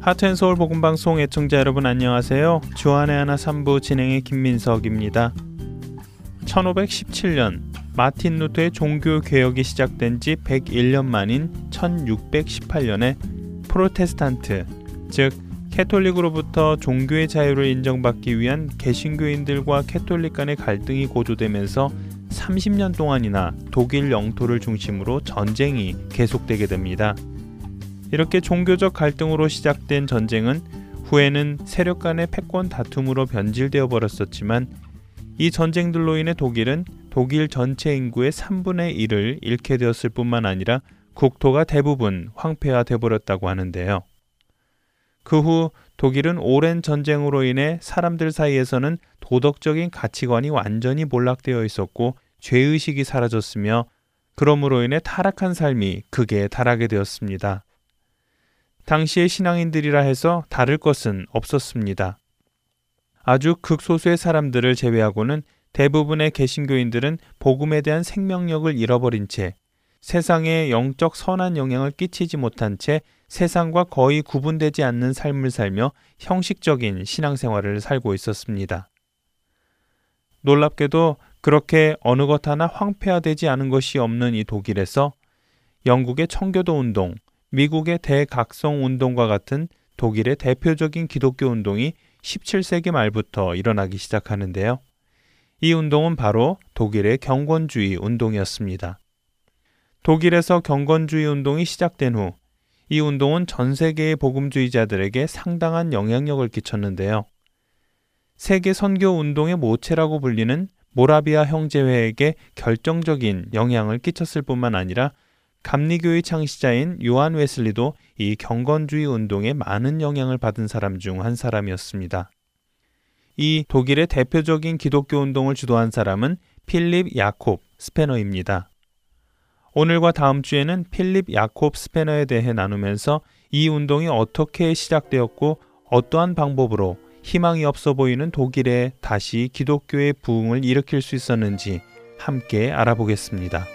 하트앤서울 복음방송 애청자 여러분 안녕하세요. 주안의 하나 3부 진행의 김민석입니다. 1517년 마틴 루터의 종교개혁이 시작된 지 101년 만인 1618년에 프로테스탄트, 즉 캐톨릭으로부터 종교의 자유를 인정받기 위한 개신교인들과 캐톨릭 간의 갈등이 고조되면서 30년 동안이나 독일 영토를 중심으로 전쟁이 계속되게 됩니다. 이렇게 종교적 갈등으로 시작된 전쟁은 후에는 세력 간의 패권 다툼으로 변질되어 버렸었지만, 이 전쟁들로 인해 독일은 독일 전체 인구의 3분의 1을 잃게 되었을 뿐만 아니라 국토가 대부분 황폐화되어 버렸다고 하는데요. 그 후 독일은 오랜 전쟁으로 인해 사람들 사이에서는 도덕적인 가치관이 완전히 몰락되어 있었고 죄의식이 사라졌으며, 그러므로 인해 타락한 삶이 극에 달하게 되었습니다. 당시의 신앙인들이라 해서 다를 것은 없었습니다. 아주 극소수의 사람들을 제외하고는 대부분의 개신교인들은 복음에 대한 생명력을 잃어버린 채, 세상에 영적 선한 영향을 끼치지 못한 채 세상과 거의 구분되지 않는 삶을 살며 형식적인 신앙생활을 살고 있었습니다. 놀랍게도 그렇게 어느 것 하나 황폐화되지 않은 것이 없는 이 독일에서 영국의 청교도 운동, 미국의 대각성 운동과 같은 독일의 대표적인 기독교 운동이 17세기 말부터 일어나기 시작하는데요. 이 운동은 바로 독일의 경건주의 운동이었습니다. 독일에서 경건주의 운동이 시작된 후 이 운동은 전 세계의 복음주의자들에게 상당한 영향력을 끼쳤는데요. 세계 선교 운동의 모체라고 불리는 모라비아 형제회에게 결정적인 영향을 끼쳤을 뿐만 아니라 감리교의 창시자인 요한 웨슬리도 이 경건주의 운동에 많은 영향을 받은 사람 중 한 사람이었습니다. 이 독일의 대표적인 기독교 운동을 주도한 사람은 필립 야콥 스페너입니다. 오늘과 다음 주에는 필립 야콥 스페너에 대해 나누면서 이 운동이 어떻게 시작되었고 어떠한 방법으로 희망이 없어 보이는 독일에 다시 기독교의 부흥을 일으킬 수 있었는지 함께 알아보겠습니다.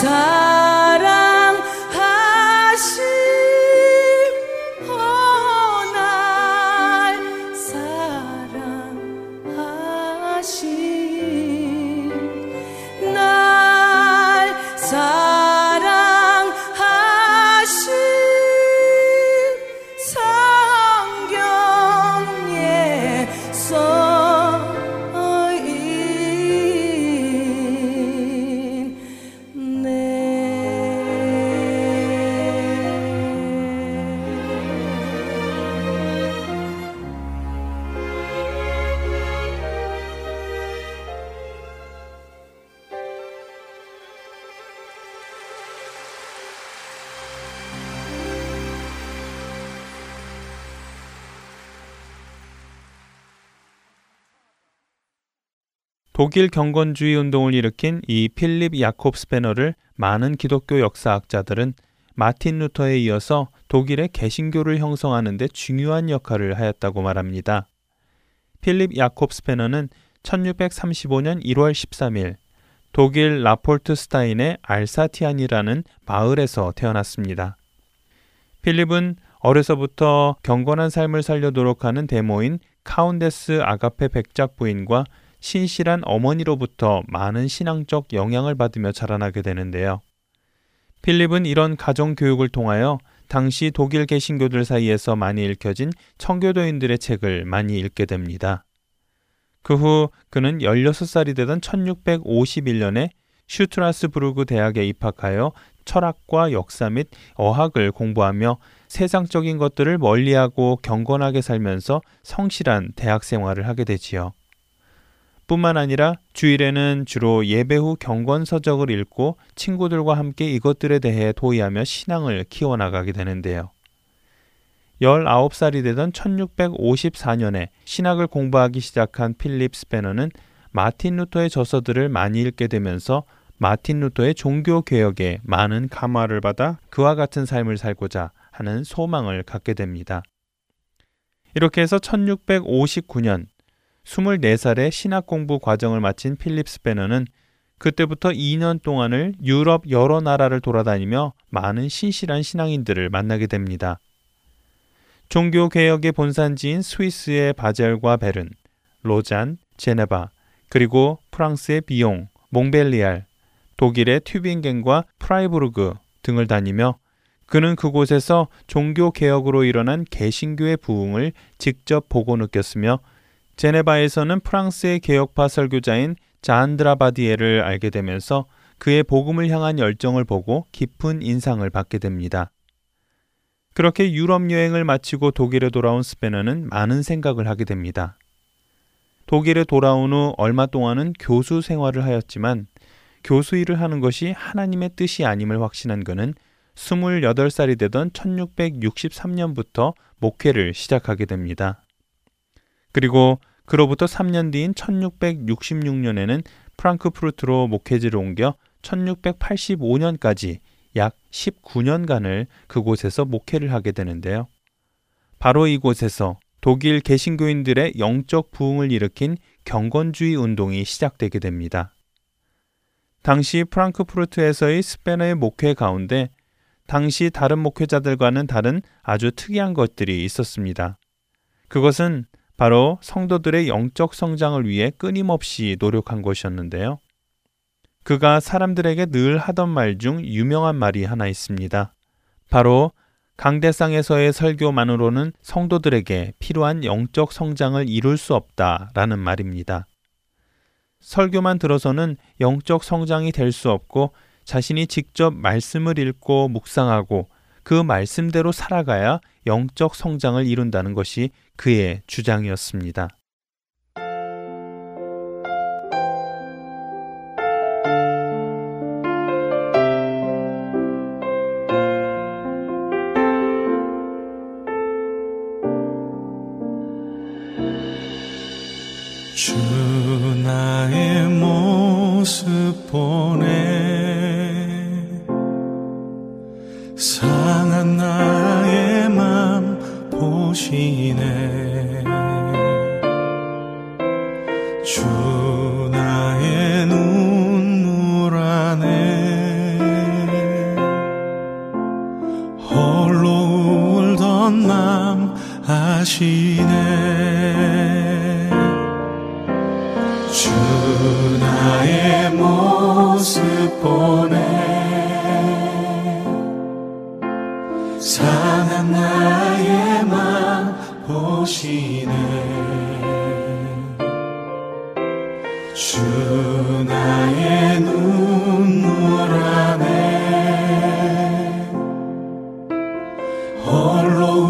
사랑하시오 날 사랑하시 날 사랑하시 성경에 독일 경건주의 운동을 일으킨 이 필립 야콥 스페너를 많은 기독교 역사학자들은 마틴 루터에 이어서 독일의 개신교를 형성하는 데 중요한 역할을 하였다고 말합니다. 필립 야콥 스페너는 1635년 1월 13일 독일 라폴트스타인의 알사티안이라는 마을에서 태어났습니다. 필립은 어려서부터 경건한 삶을 살려도록 하는 데모인 카운데스 아가페 백작 부인과 신실한 어머니로부터 많은 신앙적 영향을 받으며 자라나게 되는데요. 필립은 이런 가정교육을 통하여 당시 독일 개신교들 사이에서 많이 읽혀진 청교도인들의 책을 많이 읽게 됩니다. 그 후 그는 16살이 되던 1651년에 슈트라스부르크 대학에 입학하여 철학과 역사 및 어학을 공부하며 세상적인 것들을 멀리하고 경건하게 살면서 성실한 대학 생활을 하게 되지요. 뿐만 아니라 주일에는 주로 예배 후 경건서적을 읽고 친구들과 함께 이것들에 대해 토의하며 신앙을 키워나가게 되는데요. 19살이 되던 1654년에 신학을 공부하기 시작한 필립 스페너는 마틴 루터의 저서들을 많이 읽게 되면서 마틴 루터의 종교개혁에 많은 감화를 받아 그와 같은 삶을 살고자 하는 소망을 갖게 됩니다. 이렇게 해서 1659년 24살의 신학 공부 과정을 마친 필립 스페너는 그때부터 2년 동안을 유럽 여러 나라를 돌아다니며 많은 신실한 신앙인들을 만나게 됩니다. 종교개혁의 본산지인 스위스의 바젤과 베른, 로잔, 제네바, 그리고 프랑스의 비옹, 몽벨리알, 독일의 튜빙겐과 프라이부르크 등을 다니며 그는 그곳에서 종교개혁으로 일어난 개신교의 부흥을 직접 보고 느꼈으며 제네바에서는 프랑스의 개혁파 설교자인 자안드라바디에를 알게 되면서 그의 복음을 향한 열정을 보고 깊은 인상을 받게 됩니다. 그렇게 유럽 여행을 마치고 독일에 돌아온 스페너는 많은 생각을 하게 됩니다. 독일에 돌아온 후 얼마 동안은 교수 생활을 하였지만 교수 일을 하는 것이 하나님의 뜻이 아님을 확신한 그는 28살이 되던 1663년부터 목회를 시작하게 됩니다. 그리고 그로부터 3년 뒤인 1666년에는 프랑크푸르트로 목회지를 옮겨 1685년까지 약 19년간을 그곳에서 목회를 하게 되는데요. 바로 이곳에서 독일 개신교인들의 영적 부흥을 일으킨 경건주의 운동이 시작되게 됩니다. 당시 프랑크푸르트에서의 스페너의 목회 가운데 당시 다른 목회자들과는 다른 아주 특이한 것들이 있었습니다. 그것은 바로 성도들의 영적 성장을 위해 끊임없이 노력한 것이었는데요. 그가 사람들에게 늘 하던 말 중 유명한 말이 하나 있습니다. 바로 강대상에서의 설교만으로는 성도들에게 필요한 영적 성장을 이룰 수 없다라는 말입니다. 설교만 들어서는 영적 성장이 될 수 없고 자신이 직접 말씀을 읽고 묵상하고 그 말씀대로 살아가야 영적 성장을 이룬다는 것이 그의 주장이었습니다. 주 나의 모습 보네 상한 나의 맘 보시네 하시네. 주 나의 모습 보네. 상한 나의 맘 보시네. 주 나의 눈물 안에 홀로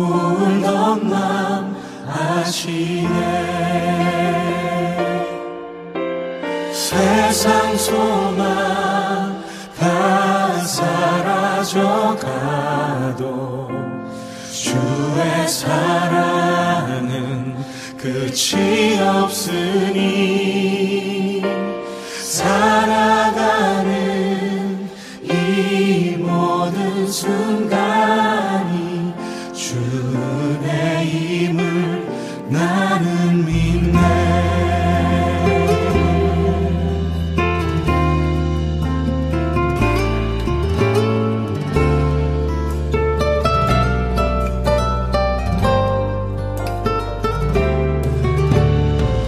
세상 소망 다 사라져가도 주의 사랑은 끝이 없으니 살아가는 이 모든 순간이 주의 힘을 나는 믿네.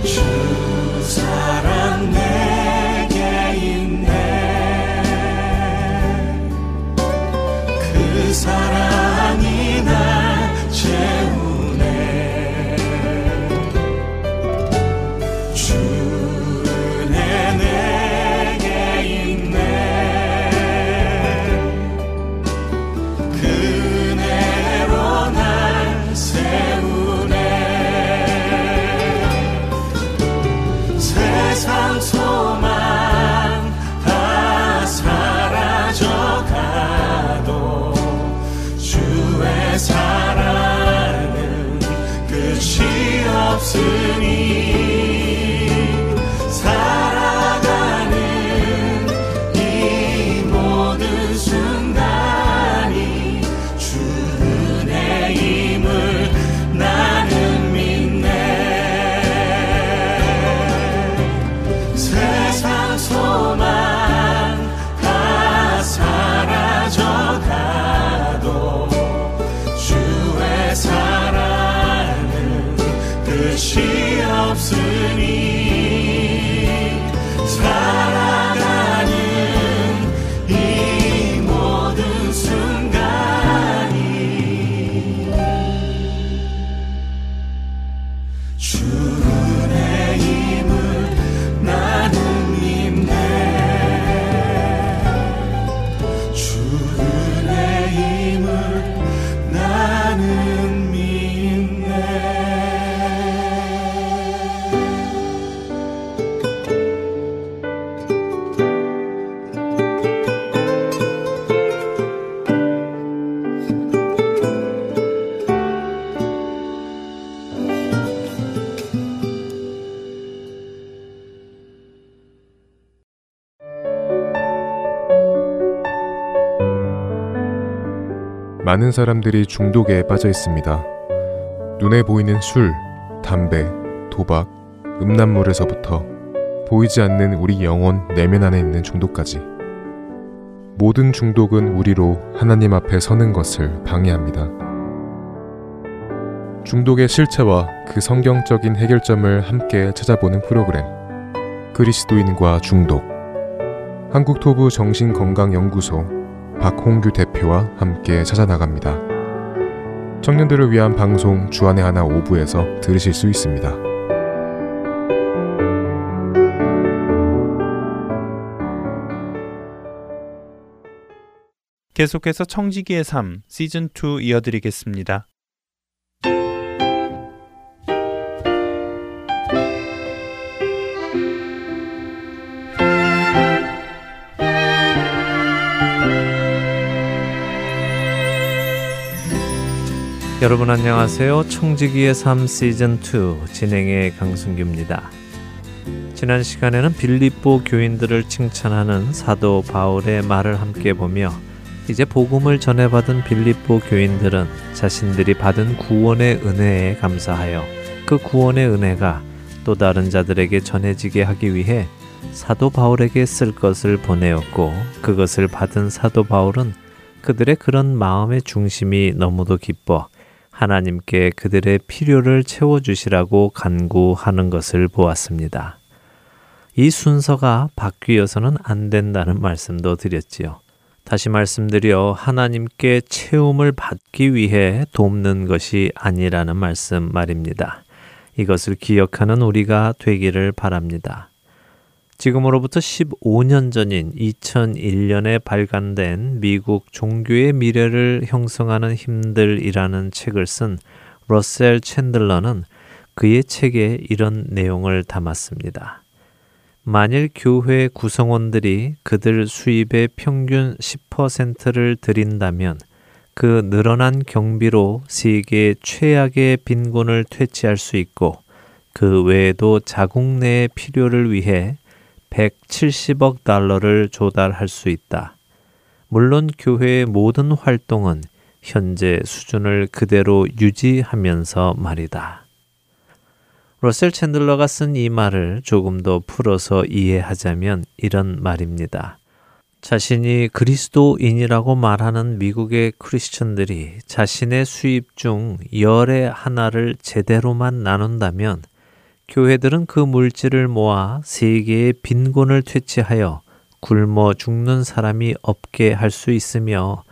주 사랑 내게 있네. 그 사랑이 날 채우네. 살아가는 이 모든 순간이 주의 힘을 나는 믿네. 세상 소망 다 사라져가도 주의 사랑은 끝이 없으니 살아가는 이 모든 순간이 주의 힘을 나는 믿네. 주의 힘을 나는 믿네. 많은 사람들이 중독에 빠져 있습니다. 눈에 보이는 술, 담배, 도박, 음란물에서부터 보이지 않는 우리 영혼 내면 안에 있는 중독까지 모든 중독은 우리로 하나님 앞에 서는 것을 방해합니다. 중독의 실체와 그 성경적인 해결점을 함께 찾아보는 프로그램 그리스도인과 중독 한국토부 정신건강연구소 박홍규 대표와 함께 찾아나갑니다. 청년들을 위한 방송 주안의 하나 5부에서 들으실 수 있습니다. 계속해서 청지기의 삶 시즌2 이어드리겠습니다. 여러분 안녕하세요. 청지기의 삶 시즌2 진행의 강승규입니다. 지난 시간에는 빌립보 교인들을 칭찬하는 사도 바울의 말을 함께 보며 이제 복음을 전해받은 빌립보 교인들은 자신들이 받은 구원의 은혜에 감사하여 그 구원의 은혜가 또 다른 자들에게 전해지게 하기 위해 사도 바울에게 쓸 것을 보내었고 그것을 받은 사도 바울은 그들의 그런 마음의 중심이 너무도 기뻐 하나님께 그들의 필요를 채워주시라고 간구하는 것을 보았습니다. 이 순서가 바뀌어서는 안 된다는 말씀도 드렸지요. 다시 말씀드려 하나님께 채움을 받기 위해 돕는 것이 아니라는 말씀 말입니다. 이것을 기억하는 우리가 되기를 바랍니다. 지금으로부터 15년 전인 2001년에 발간된 미국 종교의 미래를 형성하는 힘들이라는 책을 쓴 러셀 챈들러는 그의 책에 이런 내용을 담았습니다. 만일 교회 구성원들이 그들 수입의 평균 10%를 드린다면 그 늘어난 경비로 세계 최악의 빈곤을 퇴치할 수 있고 그 외에도 자국 내의 필요를 위해 170억 달러를 조달할 수 있다. 물론 교회의 모든 활동은 현재 수준을 그대로 유지하면서 말이다. 러셀 챈들러가 쓴 이 말을 조금 더 풀어서 이해하자면 이런 말입니다. 자신이 그리스도인이라고 말하는 미국의 크리스천들이 자신의 수입 중 열의 하나를 제대로만 나눈다면 교회들은 그 물질을 모아 세계의 빈곤을 퇴치하여 굶어 죽는 사람이 없게 할 수 있으며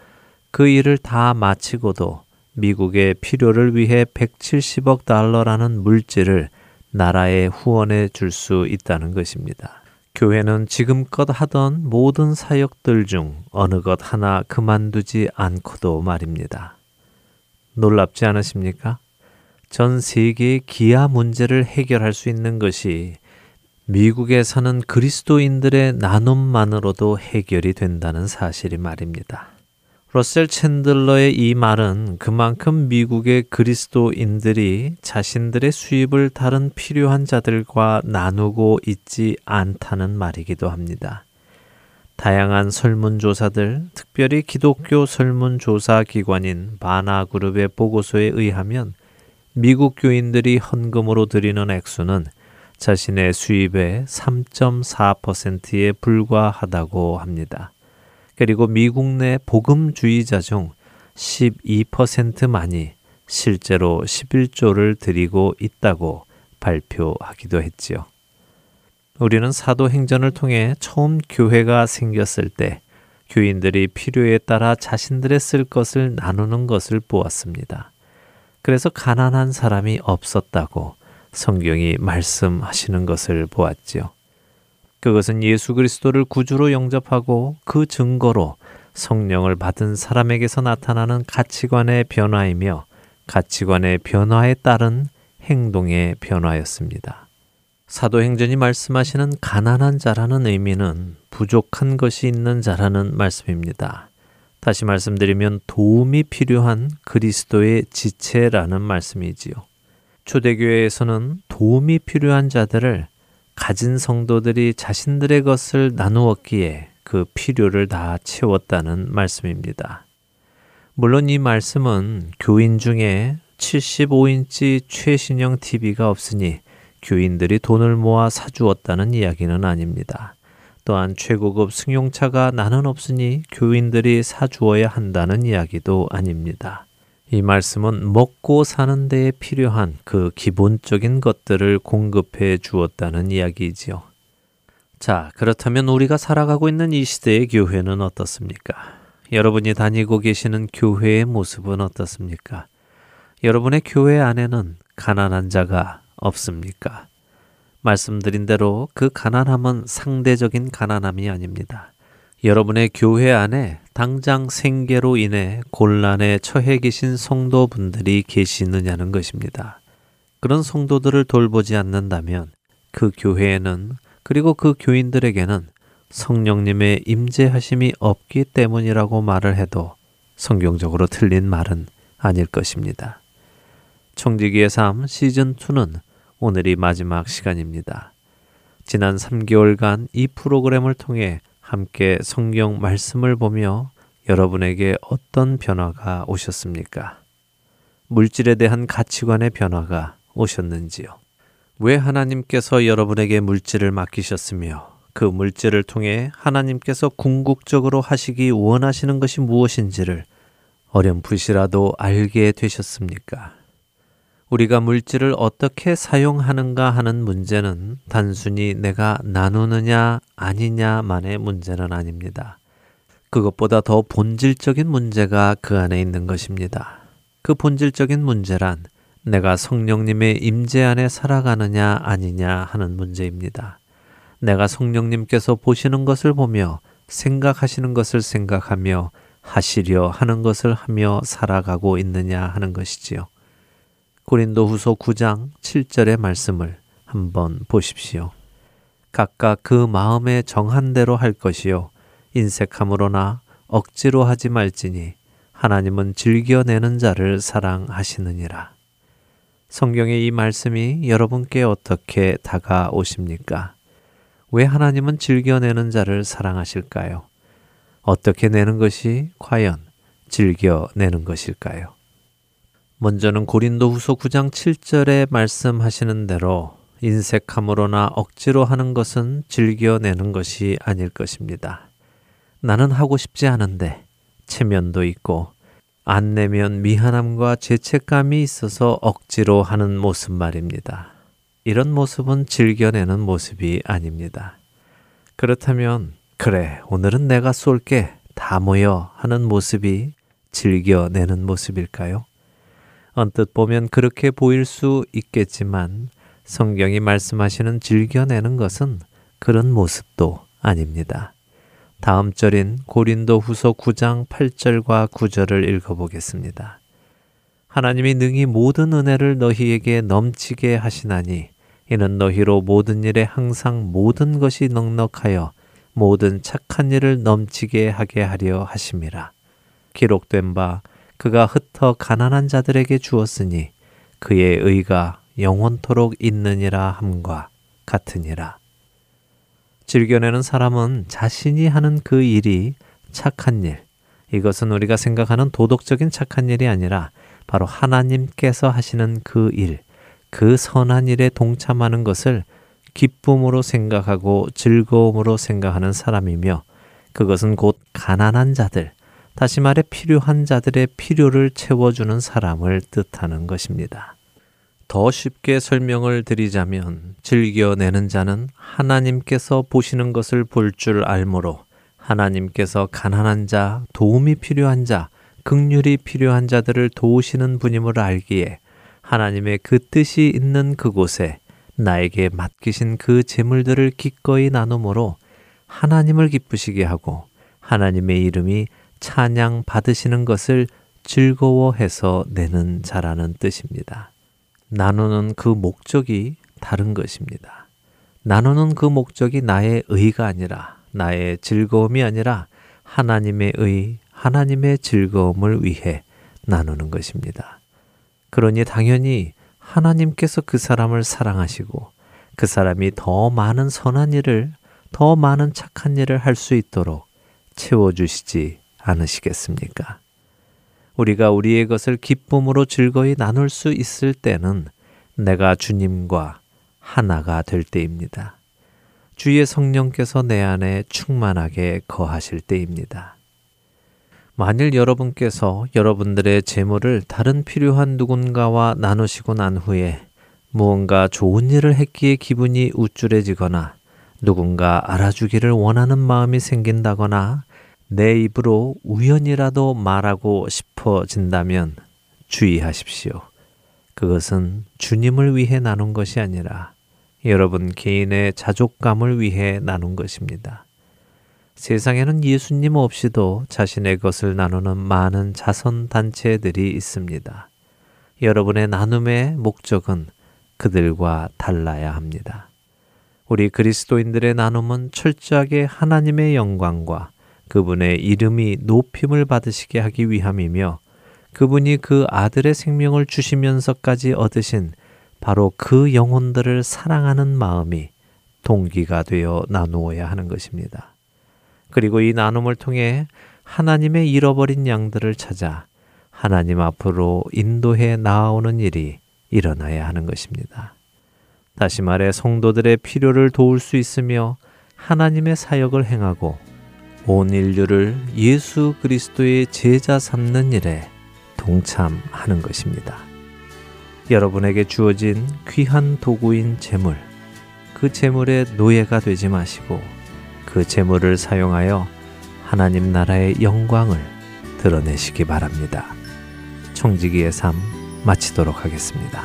그 일을 다 마치고도 미국의 필요를 위해 170억 달러라는 물질을 나라에 후원해 줄 수 있다는 것입니다. 교회는 지금껏 하던 모든 사역들 중 어느 것 하나 그만두지 않고도 말입니다. 놀랍지 않으십니까? 전 세계의 기아 문제를 해결할 수 있는 것이 미국에 사는 그리스도인들의 나눔만으로도 해결이 된다는 사실이 말입니다. 러셀 챈들러의 이 말은 그만큼 미국의 그리스도인들이 자신들의 수입을 다른 필요한 자들과 나누고 있지 않다는 말이기도 합니다. 다양한 설문조사들, 특별히 기독교 설문조사 기관인 바나그룹의 보고서에 의하면 미국 교인들이 헌금으로 드리는 액수는 자신의 수입의 3.4%에 불과하다고 합니다. 그리고 미국 내 복음주의자 중 12%만이 실제로 11조를 드리고 있다고 발표하기도 했지요. 우리는 사도행전을 통해 처음 교회가 생겼을 때 교인들이 필요에 따라 자신들의 쓸 것을 나누는 것을 보았습니다. 그래서 가난한 사람이 없었다고 성경이 말씀하시는 것을 보았지요. 그것은 예수 그리스도를 구주로 영접하고 그 증거로 성령을 받은 사람에게서 나타나는 가치관의 변화이며 가치관의 변화에 따른 행동의 변화였습니다. 사도행전이 말씀하시는 가난한 자라는 의미는 부족한 것이 있는 자라는 말씀입니다. 다시 말씀드리면 도움이 필요한 그리스도의 지체라는 말씀이지요. 초대교회에서는 도움이 필요한 자들을 가진 성도들이 자신들의 것을 나누었기에 그 필요를 다 채웠다는 말씀입니다. 물론 이 말씀은 교인 중에 75인치 최신형 TV가 없으니 교인들이 돈을 모아 사주었다는 이야기는 아닙니다. 또한 최고급 승용차가 나는 없으니 교인들이 사주어야 한다는 이야기도 아닙니다. 이 말씀은 먹고 사는 데에 필요한 그 기본적인 것들을 공급해 주었다는 이야기이지요. 자, 그렇다면 우리가 살아가고 있는 이 시대의 교회는 어떻습니까? 여러분이 다니고 계시는 교회의 모습은 어떻습니까? 여러분의 교회 안에는 가난한 자가 없습니까? 말씀드린 대로 그 가난함은 상대적인 가난함이 아닙니다. 여러분의 교회 안에 당장 생계로 인해 곤란에 처해 계신 성도분들이 계시느냐는 것입니다. 그런 성도들을 돌보지 않는다면 그 교회에는 그리고 그 교인들에게는 성령님의 임재하심이 없기 때문이라고 말을 해도 성경적으로 틀린 말은 아닐 것입니다. 청지기의 삶 시즌2는 오늘이 마지막 시간입니다. 지난 3개월간 이 프로그램을 통해 함께 성경 말씀을 보며 여러분에게 어떤 변화가 오셨습니까? 물질에 대한 가치관의 변화가 오셨는지요? 왜 하나님께서 여러분에게 물질을 맡기셨으며 그 물질을 통해 하나님께서 궁극적으로 하시기 원하시는 것이 무엇인지를 어렴풋이라도 알게 되셨습니까? 우리가 물질을 어떻게 사용하는가 하는 문제는 단순히 내가 나누느냐 아니냐만의 문제는 아닙니다. 그것보다 더 본질적인 문제가 그 안에 있는 것입니다. 그 본질적인 문제란 내가 성령님의 임재 안에 살아가느냐 아니냐 하는 문제입니다. 내가 성령님께서 보시는 것을 보며 생각하시는 것을 생각하며 하시려 하는 것을 하며 살아가고 있느냐 하는 것이지요. 고린도후서 9장 7절의 말씀을 한번 보십시오. 각각 그 마음에 정한 대로 할 것이요 인색함으로나 억지로 하지 말지니 하나님은 즐겨내는 자를 사랑하시느니라. 성경의 이 말씀이 여러분께 어떻게 다가오십니까? 왜 하나님은 즐겨내는 자를 사랑하실까요? 어떻게 내는 것이 과연 즐겨내는 것일까요? 먼저는 고린도후서 9장 7절에 말씀하시는 대로 인색함으로나 억지로 하는 것은 즐겨내는 것이 아닐 것입니다. 나는 하고 싶지 않은데 체면도 있고 안 내면 미안함과 죄책감이 있어서 억지로 하는 모습 말입니다. 이런 모습은 즐겨내는 모습이 아닙니다. 그렇다면 그래 오늘은 내가 쏠게 다 모여 하는 모습이 즐겨내는 모습일까요? 언뜻 보면 그렇게 보일 수 있겠지만 성경이 말씀하시는 즐겨내는 것은 그런 모습도 아닙니다. 다음 절인 고린도후서 9장 8절과 9절을 읽어보겠습니다. 하나님이 능히 모든 은혜를 너희에게 넘치게 하시나니 이는 너희로 모든 일에 항상 모든 것이 넉넉하여 모든 착한 일을 넘치게 하게 하려 하심이라. 기록된 바 그가 흩어 가난한 자들에게 주었으니 그의 의가 영원토록 있느니라 함과 같으니라. 즐겨내는 사람은 자신이 하는 그 일이 착한 일, 이것은 우리가 생각하는 도덕적인 착한 일이 아니라 바로 하나님께서 하시는 그 일, 그 선한 일에 동참하는 것을 기쁨으로 생각하고 즐거움으로 생각하는 사람이며 그것은 곧 가난한 자들, 다시 말해 필요한 자들의 필요를 채워주는 사람을 뜻하는 것입니다. 더 쉽게 설명을 드리자면 즐겨내는 자는 하나님께서 보시는 것을 볼 줄 알므로 하나님께서 가난한 자, 도움이 필요한 자, 긍휼이 필요한 자들을 도우시는 분임을 알기에 하나님의 그 뜻이 있는 그곳에 나에게 맡기신 그 재물들을 기꺼이 나눔으로 하나님을 기쁘시게 하고 하나님의 이름이 찬양 받으시는 것을 즐거워해서 내는 자라는 뜻입니다. 나누는 그 목적이 다른 것입니다. 나누는 그 목적이 나의 의가 아니라 나의 즐거움이 아니라 하나님의 의, 하나님의 즐거움을 위해 나누는 것입니다. 그러니 당연히 하나님께서 그 사람을 사랑하시고 그 사람이 더 많은 선한 일을, 더 많은 착한 일을 할 수 있도록 채워주시지 않으시겠습니까? 우리가 우리의 것을 기쁨으로 즐거이 나눌 수 있을 때는 내가 주님과 하나가 될 때입니다. 주의 성령께서 내 안에 충만하게 거하실 때입니다. 만일 여러분께서 여러분들의 재물을 다른 필요한 누군가와 나누시고 난 후에 무언가 좋은 일을 했기에 기분이 우쭐해지거나 누군가 알아주기를 원하는 마음이 생긴다거나 내 입으로 우연이라도 말하고 싶어진다면 주의하십시오. 그것은 주님을 위해 나눈 것이 아니라 여러분 개인의 자족감을 위해 나눈 것입니다. 세상에는 예수님 없이도 자신의 것을 나누는 많은 자선단체들이 있습니다. 여러분의 나눔의 목적은 그들과 달라야 합니다. 우리 그리스도인들의 나눔은 철저하게 하나님의 영광과 그분의 이름이 높임을 받으시게 하기 위함이며 그분이 그 아들의 생명을 주시면서까지 얻으신 바로 그 영혼들을 사랑하는 마음이 동기가 되어 나누어야 하는 것입니다. 그리고 이 나눔을 통해 하나님의 잃어버린 양들을 찾아 하나님 앞으로 인도해 나아오는 일이 일어나야 하는 것입니다. 다시 말해 성도들의 필요를 도울 수 있으며 하나님의 사역을 행하고 온 인류를 예수 그리스도의 제자 삼는 일에 동참하는 것입니다. 여러분에게 주어진 귀한 도구인 재물, 그 재물의 노예가 되지 마시고 그 재물을 사용하여 하나님 나라의 영광을 드러내시기 바랍니다. 청지기의 삶 마치도록 하겠습니다.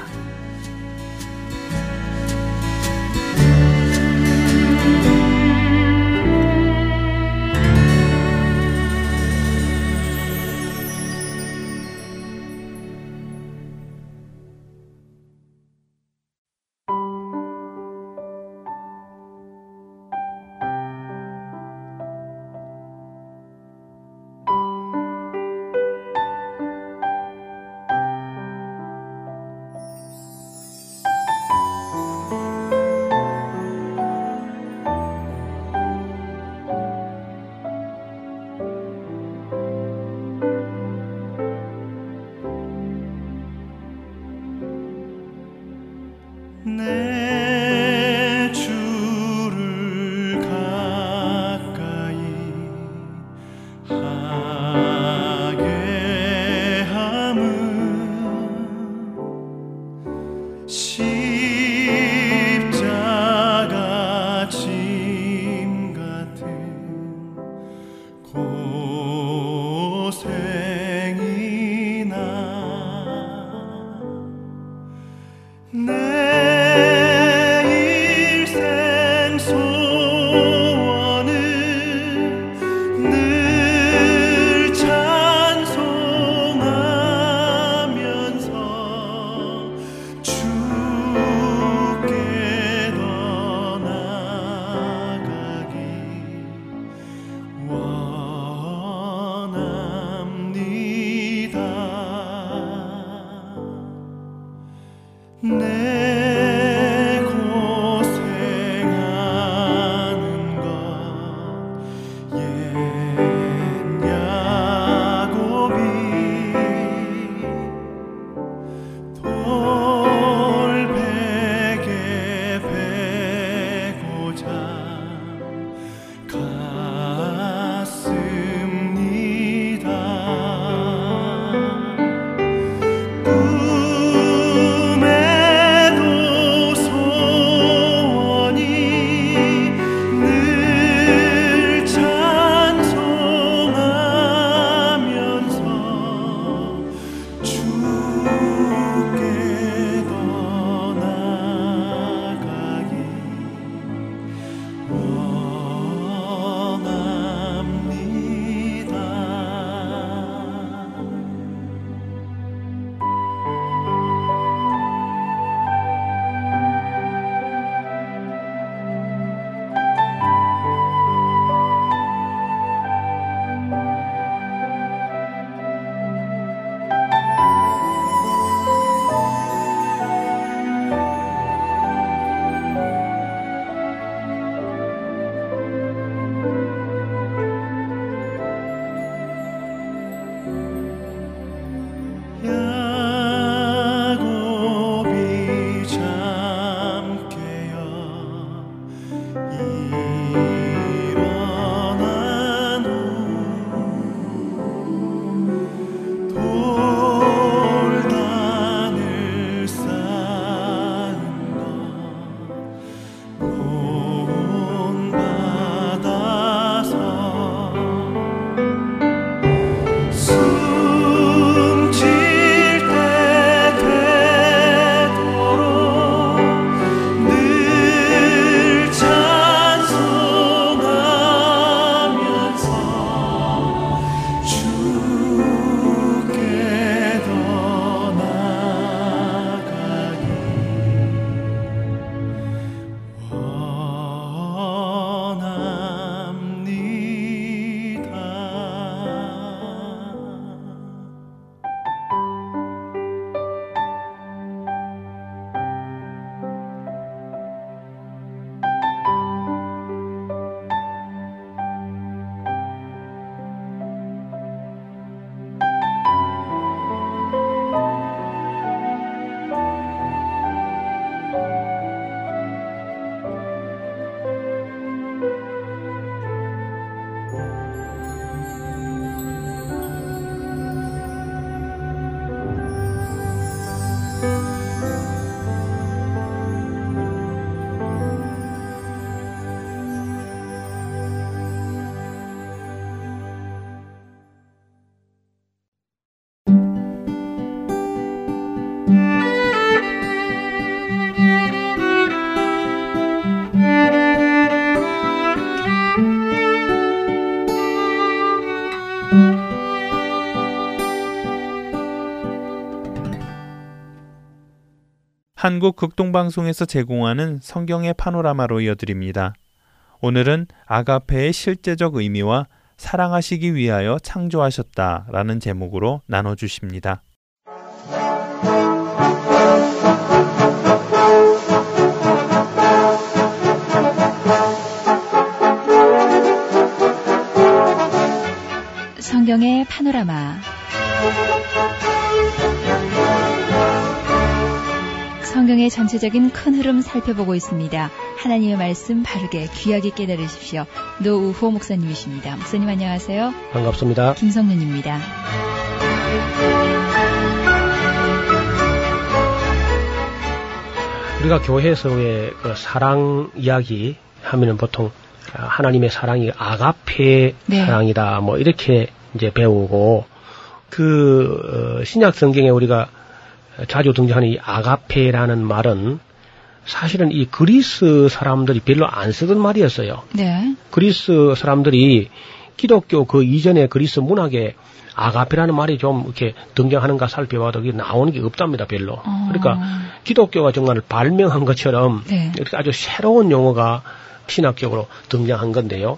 한국 극동방송에서 제공하는 성경의 파노라마로 이어드립니다. 오늘은 아가페의 실제적 의미와 사랑하시기 위하여 창조하셨다 라는 제목으로 나눠주십니다. 성경의 파노라마. 성경의 전체적인 큰 흐름 살펴보고 있습니다. 하나님의 말씀 바르게 귀하게 깨달으십시오. 노우호 목사님이십니다. 목사님 안녕하세요. 반갑습니다. 김성윤입니다. 우리가 교회에서 왜 사랑 이야기 하면은 보통 하나님의 사랑이 아가페 사랑이다 뭐 이렇게 이제 배우고, 그 신약 성경에 우리가 자주 등장하는 이 아가페라는 말은 사실은 이 그리스 사람들이 별로 안 쓰던 말이었어요. 네. 그리스 사람들이 기독교 그 이전에 그리스 문학에 아가페라는 말이 좀 이렇게 등장하는가 살펴봐도 나오는 게 없답니다, 별로. 그러니까 기독교가 정말 발명한 것처럼 네. 이렇게 아주 새로운 용어가 신학적으로 등장한 건데요.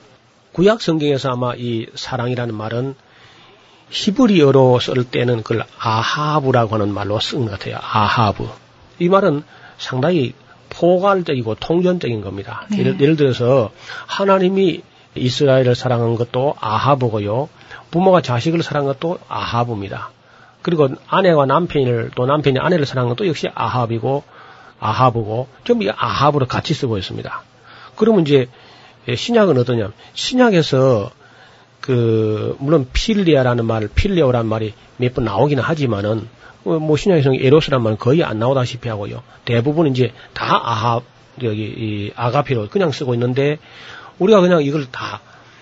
구약 성경에서 아마 이 사랑이라는 말은 히브리어로 쓸 때는 그걸 아하브라고 하는 말로 쓴 것 같아요. 아하브. 이 말은 상당히 포괄적이고 통전적인 겁니다. 네. 예를 들어서 하나님이 이스라엘을 사랑한 것도 아하브고요. 부모가 자식을 사랑한 것도 아하브입니다. 그리고 아내와 남편을, 또 남편이 아내를 사랑한 것도 역시 아하브고, 전부 이 아하브로 같이 쓰고 있습니다. 그러면 이제 신약은 어떠냐면, 신약에서 물론 필리아라는 말, 필리오라는 말이 몇 번 나오기는 하지만은, 신약에서는 에로스라는 말은 거의 안 나오다시피 하고요. 대부분 이제 다 아가페로 그냥 쓰고 있는데, 우리가 그냥 이걸 다,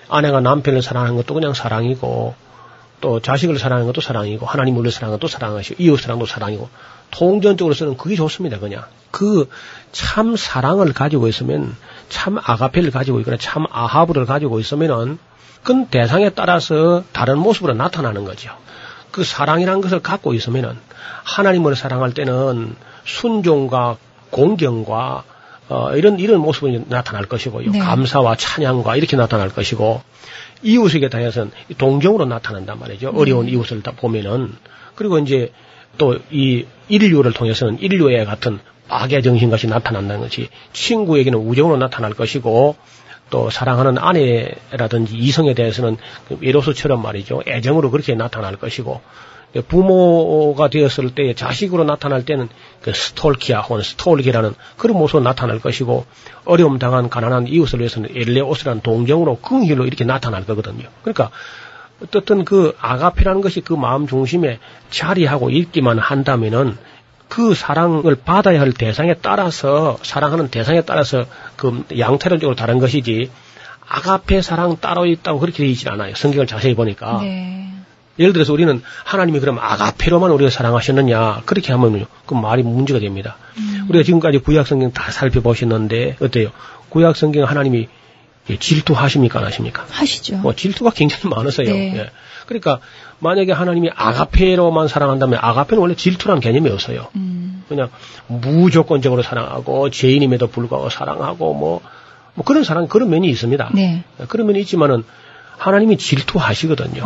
아내가 남편을 사랑하는 것도 그냥 사랑이고, 또 자식을 사랑하는 것도 사랑이고, 하나님 우리를 사랑하는 것도 사랑하시고, 이웃 사랑도 사랑이고, 통전적으로 쓰는 그게 좋습니다, 그냥. 그 참 사랑을 가지고 있으면, 참 아가페를 가지고 있거나 참 아하브를 가지고 있으면은, 그 대상에 따라서 다른 모습으로 나타나는 거죠. 그 사랑이라는 것을 갖고 있으면은 하나님을 사랑할 때는 순종과 공경과 이런 모습이 나타날 것이고요. 네. 감사와 찬양과 이렇게 나타날 것이고, 이웃에게 대해서는 동정으로 나타난단 말이죠. 어려운 이웃을 다 보면은. 그리고 이제 또 이 인류를 통해서는 인류에 같은 악의 정신같이 나타난다는 것이, 친구에게는 우정으로 나타날 것이고, 또 사랑하는 아내라든지 이성에 대해서는 에로스처럼 말이죠. 애정으로 그렇게 나타날 것이고, 부모가 되었을 때 자식으로 나타날 때는 스톨키아 혹은 스톨기라는 그런 모습으로 나타날 것이고, 어려움 당한 가난한 이웃을 위해서는 엘레오스라는 동정으로 긍휼로 이렇게 나타날 거거든요. 그러니까 어쨌든 그 아가페라는 것이 그 마음 중심에 자리하고 있기만 한다면은 그 사랑을 받아야 할 대상에 따라서, 사랑하는 대상에 따라서 그 양태론적으로 다른 것이지, 아가페 사랑 따로 있다고 그렇게 되어 있지 않아요. 성경을 자세히 보니까. 네. 예를 들어서 우리는 하나님이 그럼 아가페로만 우리가 사랑하셨느냐 그렇게 하면요, 그 말이 문제가 됩니다. 우리가 지금까지 구약 성경 다 살펴보셨는데 어때요? 구약 성경 하나님이 질투하십니까, 안 하십니까? 하시죠. 질투가 굉장히 많으세요. 네. 예. 그러니까 만약에 하나님이 아가페로만 사랑한다면, 아가페는 원래 질투란 개념이 없어요. 그냥 무조건적으로 사랑하고 죄인임에도 불구하고 사랑하고 뭐 그런 사랑, 그런 면이 있습니다. 네. 그런 면이 있지만은 하나님이 질투하시거든요.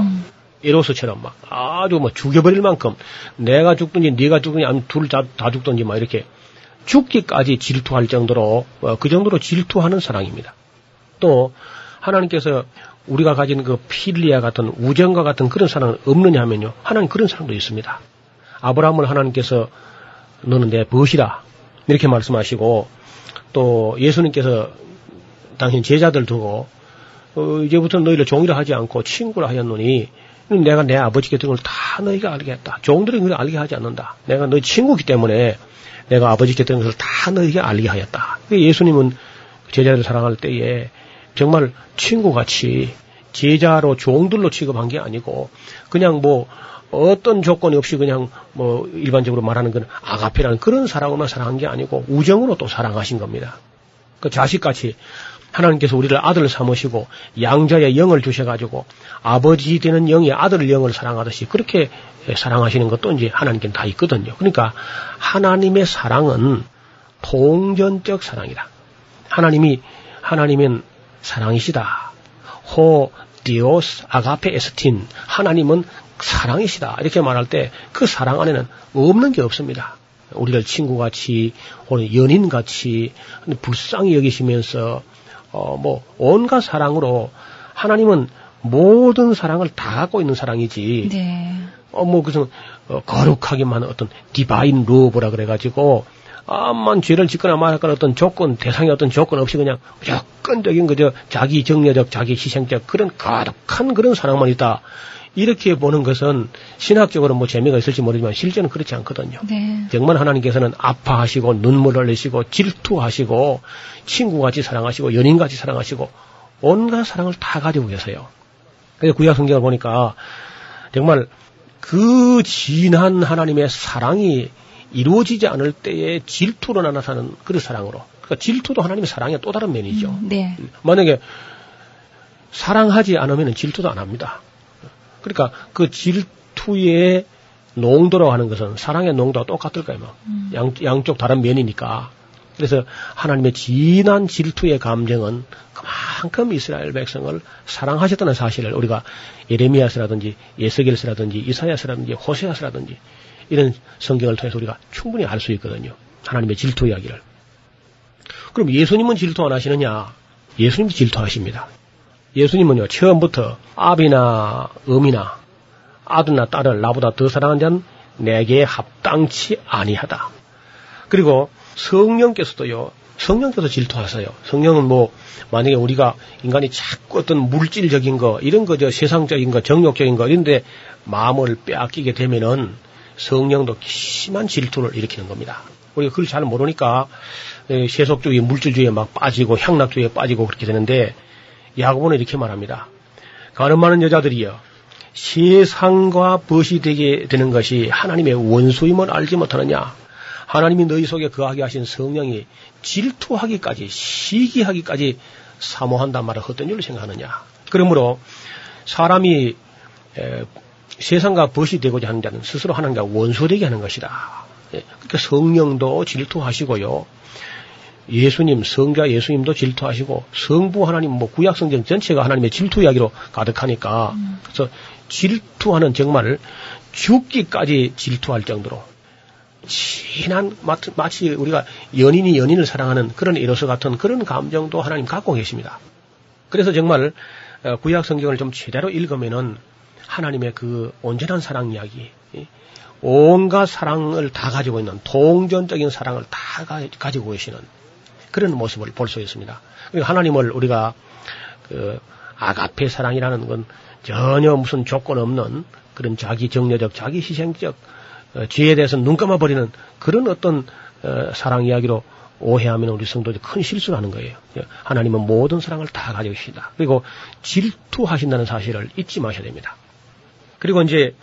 에로스처럼 막 아주 죽여버릴 만큼, 내가 죽든지 네가 죽든지 아니면 둘 다 죽든지 막 이렇게 죽기까지 질투할 정도로, 그 정도로 질투하는 사랑입니다. 또 하나님께서 우리가 가진 그 필리아 같은 우정과 같은 그런 사랑은 없느냐 하면요, 하나님 그런 사랑도 있습니다. 아브라함을 하나님께서 너는 내 벗이라 이렇게 말씀하시고, 또 예수님께서 당신 제자들 두고 이제부터는 너희를 종이라 하지 않고 친구라 하였노니 내가 내 아버지께 들은 걸 다 너희가 알게 했다. 종들은 그걸 알게 하지 않는다. 내가 너희 친구이기 때문에 내가 아버지께 들은 것을 다 너희가 알게 하였다. 예수님은 제자를 사랑할 때에 정말 친구같이 제자로 종들로 취급한 게 아니고, 그냥 어떤 조건이 없이 그냥 일반적으로 말하는 건 아가페라는 그런 사랑으로만 사랑한 게 아니고 우정으로 또 사랑하신 겁니다. 그 자식같이 하나님께서 우리를 아들 삼으시고 양자의 영을 주셔가지고 아버지 되는 영이 아들 영을 사랑하듯이 그렇게 사랑하시는 것도 이제 하나님께는 다 있거든요. 그러니까 하나님의 사랑은 동전적 사랑이다. 하나님이 하나님은 사랑이시다. 호 디오스 아가페 에스틴, 하나님은 사랑이시다. 이렇게 말할 때 그 사랑 안에는 없는 게 없습니다. 우리를 친구같이 혹은 연인같이 불쌍히 여기시면서 온갖 사랑으로, 하나님은 모든 사랑을 다 갖고 있는 사랑이지. 네. 그래서 거룩하게만 어떤 디바인 러브라 그래가지고 암만 죄를 짓거나 말거나 어떤 조건, 대상의 어떤 조건 없이 그냥 무조건적인 그저 자기 정려적, 자기 희생적 그런 거룩한 그런 사랑만 있다. 이렇게 보는 것은 신학적으로 재미가 있을지 모르지만 실제는 그렇지 않거든요. 네. 정말 하나님께서는 아파하시고 눈물을 흘리시고 질투하시고 친구같이 사랑하시고 연인같이 사랑하시고 온갖 사랑을 다 가지고 계세요. 그래서 구약 성경을 보니까 정말 그 진한 하나님의 사랑이 이루어지지 않을 때에 질투로 나타나는 그런 사랑으로. 그러니까 질투도 하나님의 사랑의 또 다른 면이죠. 네. 만약에 사랑하지 않으면 질투도 안 합니다. 그러니까 그 질투의 농도라고 하는 것은 사랑의 농도와 똑같을 거예요. 양쪽 다른 면이니까. 그래서 하나님의 진한 질투의 감정은 그만큼 이스라엘 백성을 사랑하셨다는 사실을 우리가 예레미야서라든지 예스겔서라든지 이사야서라든지 호세아서라든지 이런 성경을 통해서 우리가 충분히 알 수 있거든요. 하나님의 질투 이야기를. 그럼 예수님은 질투 안 하시느냐? 예수님도 질투하십니다. 예수님은요, 처음부터 아비나 어미나 아들나 딸을 나보다 더 사랑한 자는 내게 합당치 아니하다. 그리고 성령께서도요, 성령께서 질투하세요. 성령은 만약에 우리가 인간이 자꾸 어떤 물질적인 거, 이런 거, 세상적인 거, 정욕적인 거, 이런데 마음을 빼앗기게 되면은 성령도 심한 질투를 일으키는 겁니다. 우리가 그걸 잘 모르니까 세속주의, 물질주의에 막 빠지고 향락주의에 빠지고 그렇게 되는데, 야고보는 이렇게 말합니다. 가늠 많은 여자들이여, 세상과 벗이 되게 되는 것이 하나님의 원수임을 알지 못하느냐? 하나님이 너희 속에 거하게 하신 성령이 질투하기까지, 시기하기까지 사모한단 말을 어떤 일로 생각하느냐? 그러므로 사람이 세상과 벗이 되고자 하는 자는 스스로 하나님과 원수되게 하는 것이다. 그러니까 성령도 질투하시고요. 예수님, 성자 예수님도 질투하시고, 성부 하나님, 구약성경 전체가 하나님의 질투 이야기로 가득하니까, 그래서 질투하는, 정말 죽기까지 질투할 정도로, 친한, 마치 우리가 연인이 연인을 사랑하는 그런 에로스 같은 그런 감정도 하나님 갖고 계십니다. 그래서 정말 구약성경을 좀 제대로 읽으면은, 하나님의 그 온전한 사랑 이야기, 온갖 사랑을 다 가지고 있는, 동전적인 사랑을 다 가지고 계시는 그런 모습을 볼 수 있습니다. 하나님을 우리가 아가페 사랑이라는 건 전혀 무슨 조건 없는 그런 자기 정려적, 자기 희생적, 죄에 대해서 눈 감아버리는 그런 어떤 사랑 이야기로 오해하면 우리 성도들이 큰 실수를 하는 거예요. 하나님은 모든 사랑을 다 가지고 계시다. 그리고 질투하신다는 사실을 잊지 마셔야 됩니다. 그리고 이제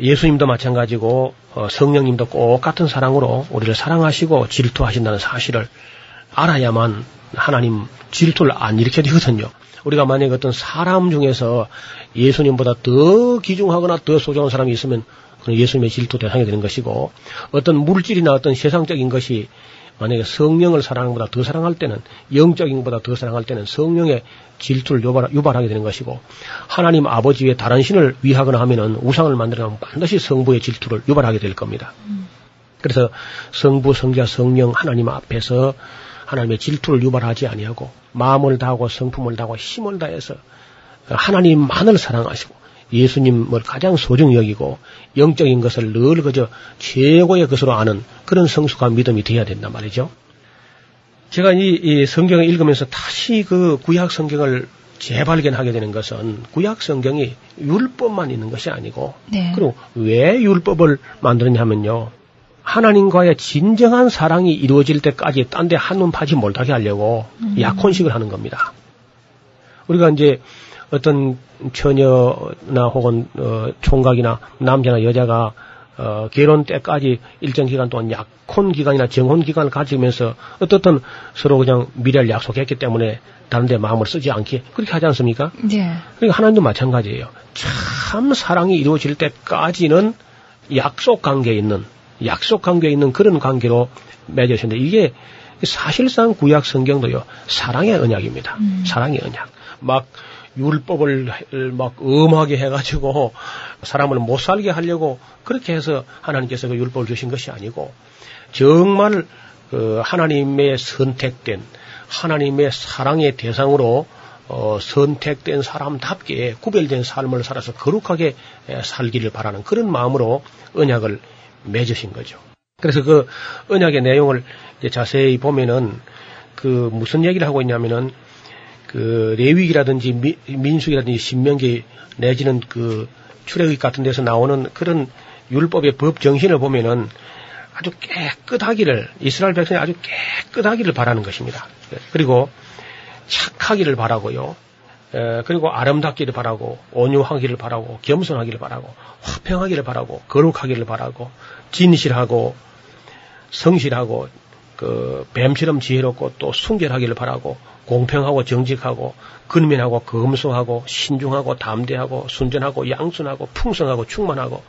예수님도 마찬가지고 성령님도 꼭 같은 사랑으로 우리를 사랑하시고 질투하신다는 사실을 알아야만 하나님 질투를 안 일으켜야 되거든요. 우리가 만약에 어떤 사람 중에서 예수님보다 더 귀중하거나 더 소중한 사람이 있으면 그건 예수님의 질투 대상이 되는 것이고, 어떤 물질이나 어떤 세상적인 것이 만약에 성령을 사랑하는 것보다 더 사랑할 때는, 영적인 것보다 더 사랑할 때는 성령의 질투를 유발하게 되는 것이고, 하나님 아버지 외에 다른 신을 위하거나 하면은, 우상을 만들어가면 반드시 성부의 질투를 유발하게 될 겁니다. 그래서 성부, 성자, 성령 하나님 앞에서 하나님의 질투를 유발하지 아니하고, 마음을 다하고 성품을 다하고 힘을 다해서 하나님만을 사랑하시고, 예수님을 가장 소중히 여기고, 영적인 것을 늘 그저 최고의 것으로 아는 그런 성숙한 믿음이 되어야 된단 말이죠. 제가 이 성경을 읽으면서 다시 그 구약 성경을 재발견하게 되는 것은, 구약 성경이 율법만 있는 것이 아니고, 네. 그리고 왜 율법을 만드느냐 하면요, 하나님과의 진정한 사랑이 이루어질 때까지 딴 데 한눈 파지 못하게 하려고 약혼식을 하는 겁니다. 우리가 이제 어떤 처녀나 혹은 총각이나 남자나 여자가 결혼 때까지 일정 기간 동안 약혼 기간이나 정혼 기간을 가지면서 어떻든 서로 그냥 미래를 약속했기 때문에 다른 데 마음을 쓰지 않게 그렇게 하지 않습니까? 네. 그러니까 하나님도 마찬가지예요. 참 사랑이 이루어질 때까지는 약속 관계에 있는 약속 관계에 있는 그런 관계로 맺으셨는데, 이게 사실상 구약 성경도요, 사랑의 언약입니다. 사랑의 언약. 막 율법을 막 엄하게 해가지고 사람을 못 살게 하려고 그렇게 해서 하나님께서 그 율법을 주신 것이 아니고, 정말 그 하나님의 선택된, 하나님의 사랑의 대상으로 선택된 사람답게 구별된 삶을 살아서 거룩하게 살기를 바라는 그런 마음으로 언약을 맺으신 거죠. 그래서 그 언약의 내용을 이제 자세히 보면은 그 무슨 얘기를 하고 있냐면은 그 레위기라든지 민수기라든지 신명기 내지는 그 출애굽 같은 데서 나오는 그런 율법의 법 정신을 보면은 아주 깨끗하기를, 이스라엘 백성이 아주 깨끗하기를 바라는 것입니다. 그리고 착하기를 바라고요. 그리고 아름답기를 바라고, 온유하기를 바라고, 겸손하기를 바라고, 화평하기를 바라고, 거룩하기를 바라고, 진실하고, 성실하고, 그 뱀처럼 지혜롭고 또 순결하기를 바라고, 공평하고 정직하고, 근면하고, 검소하고, 신중하고, 담대하고, 순전하고, 양순하고, 풍성하고, 충만하고,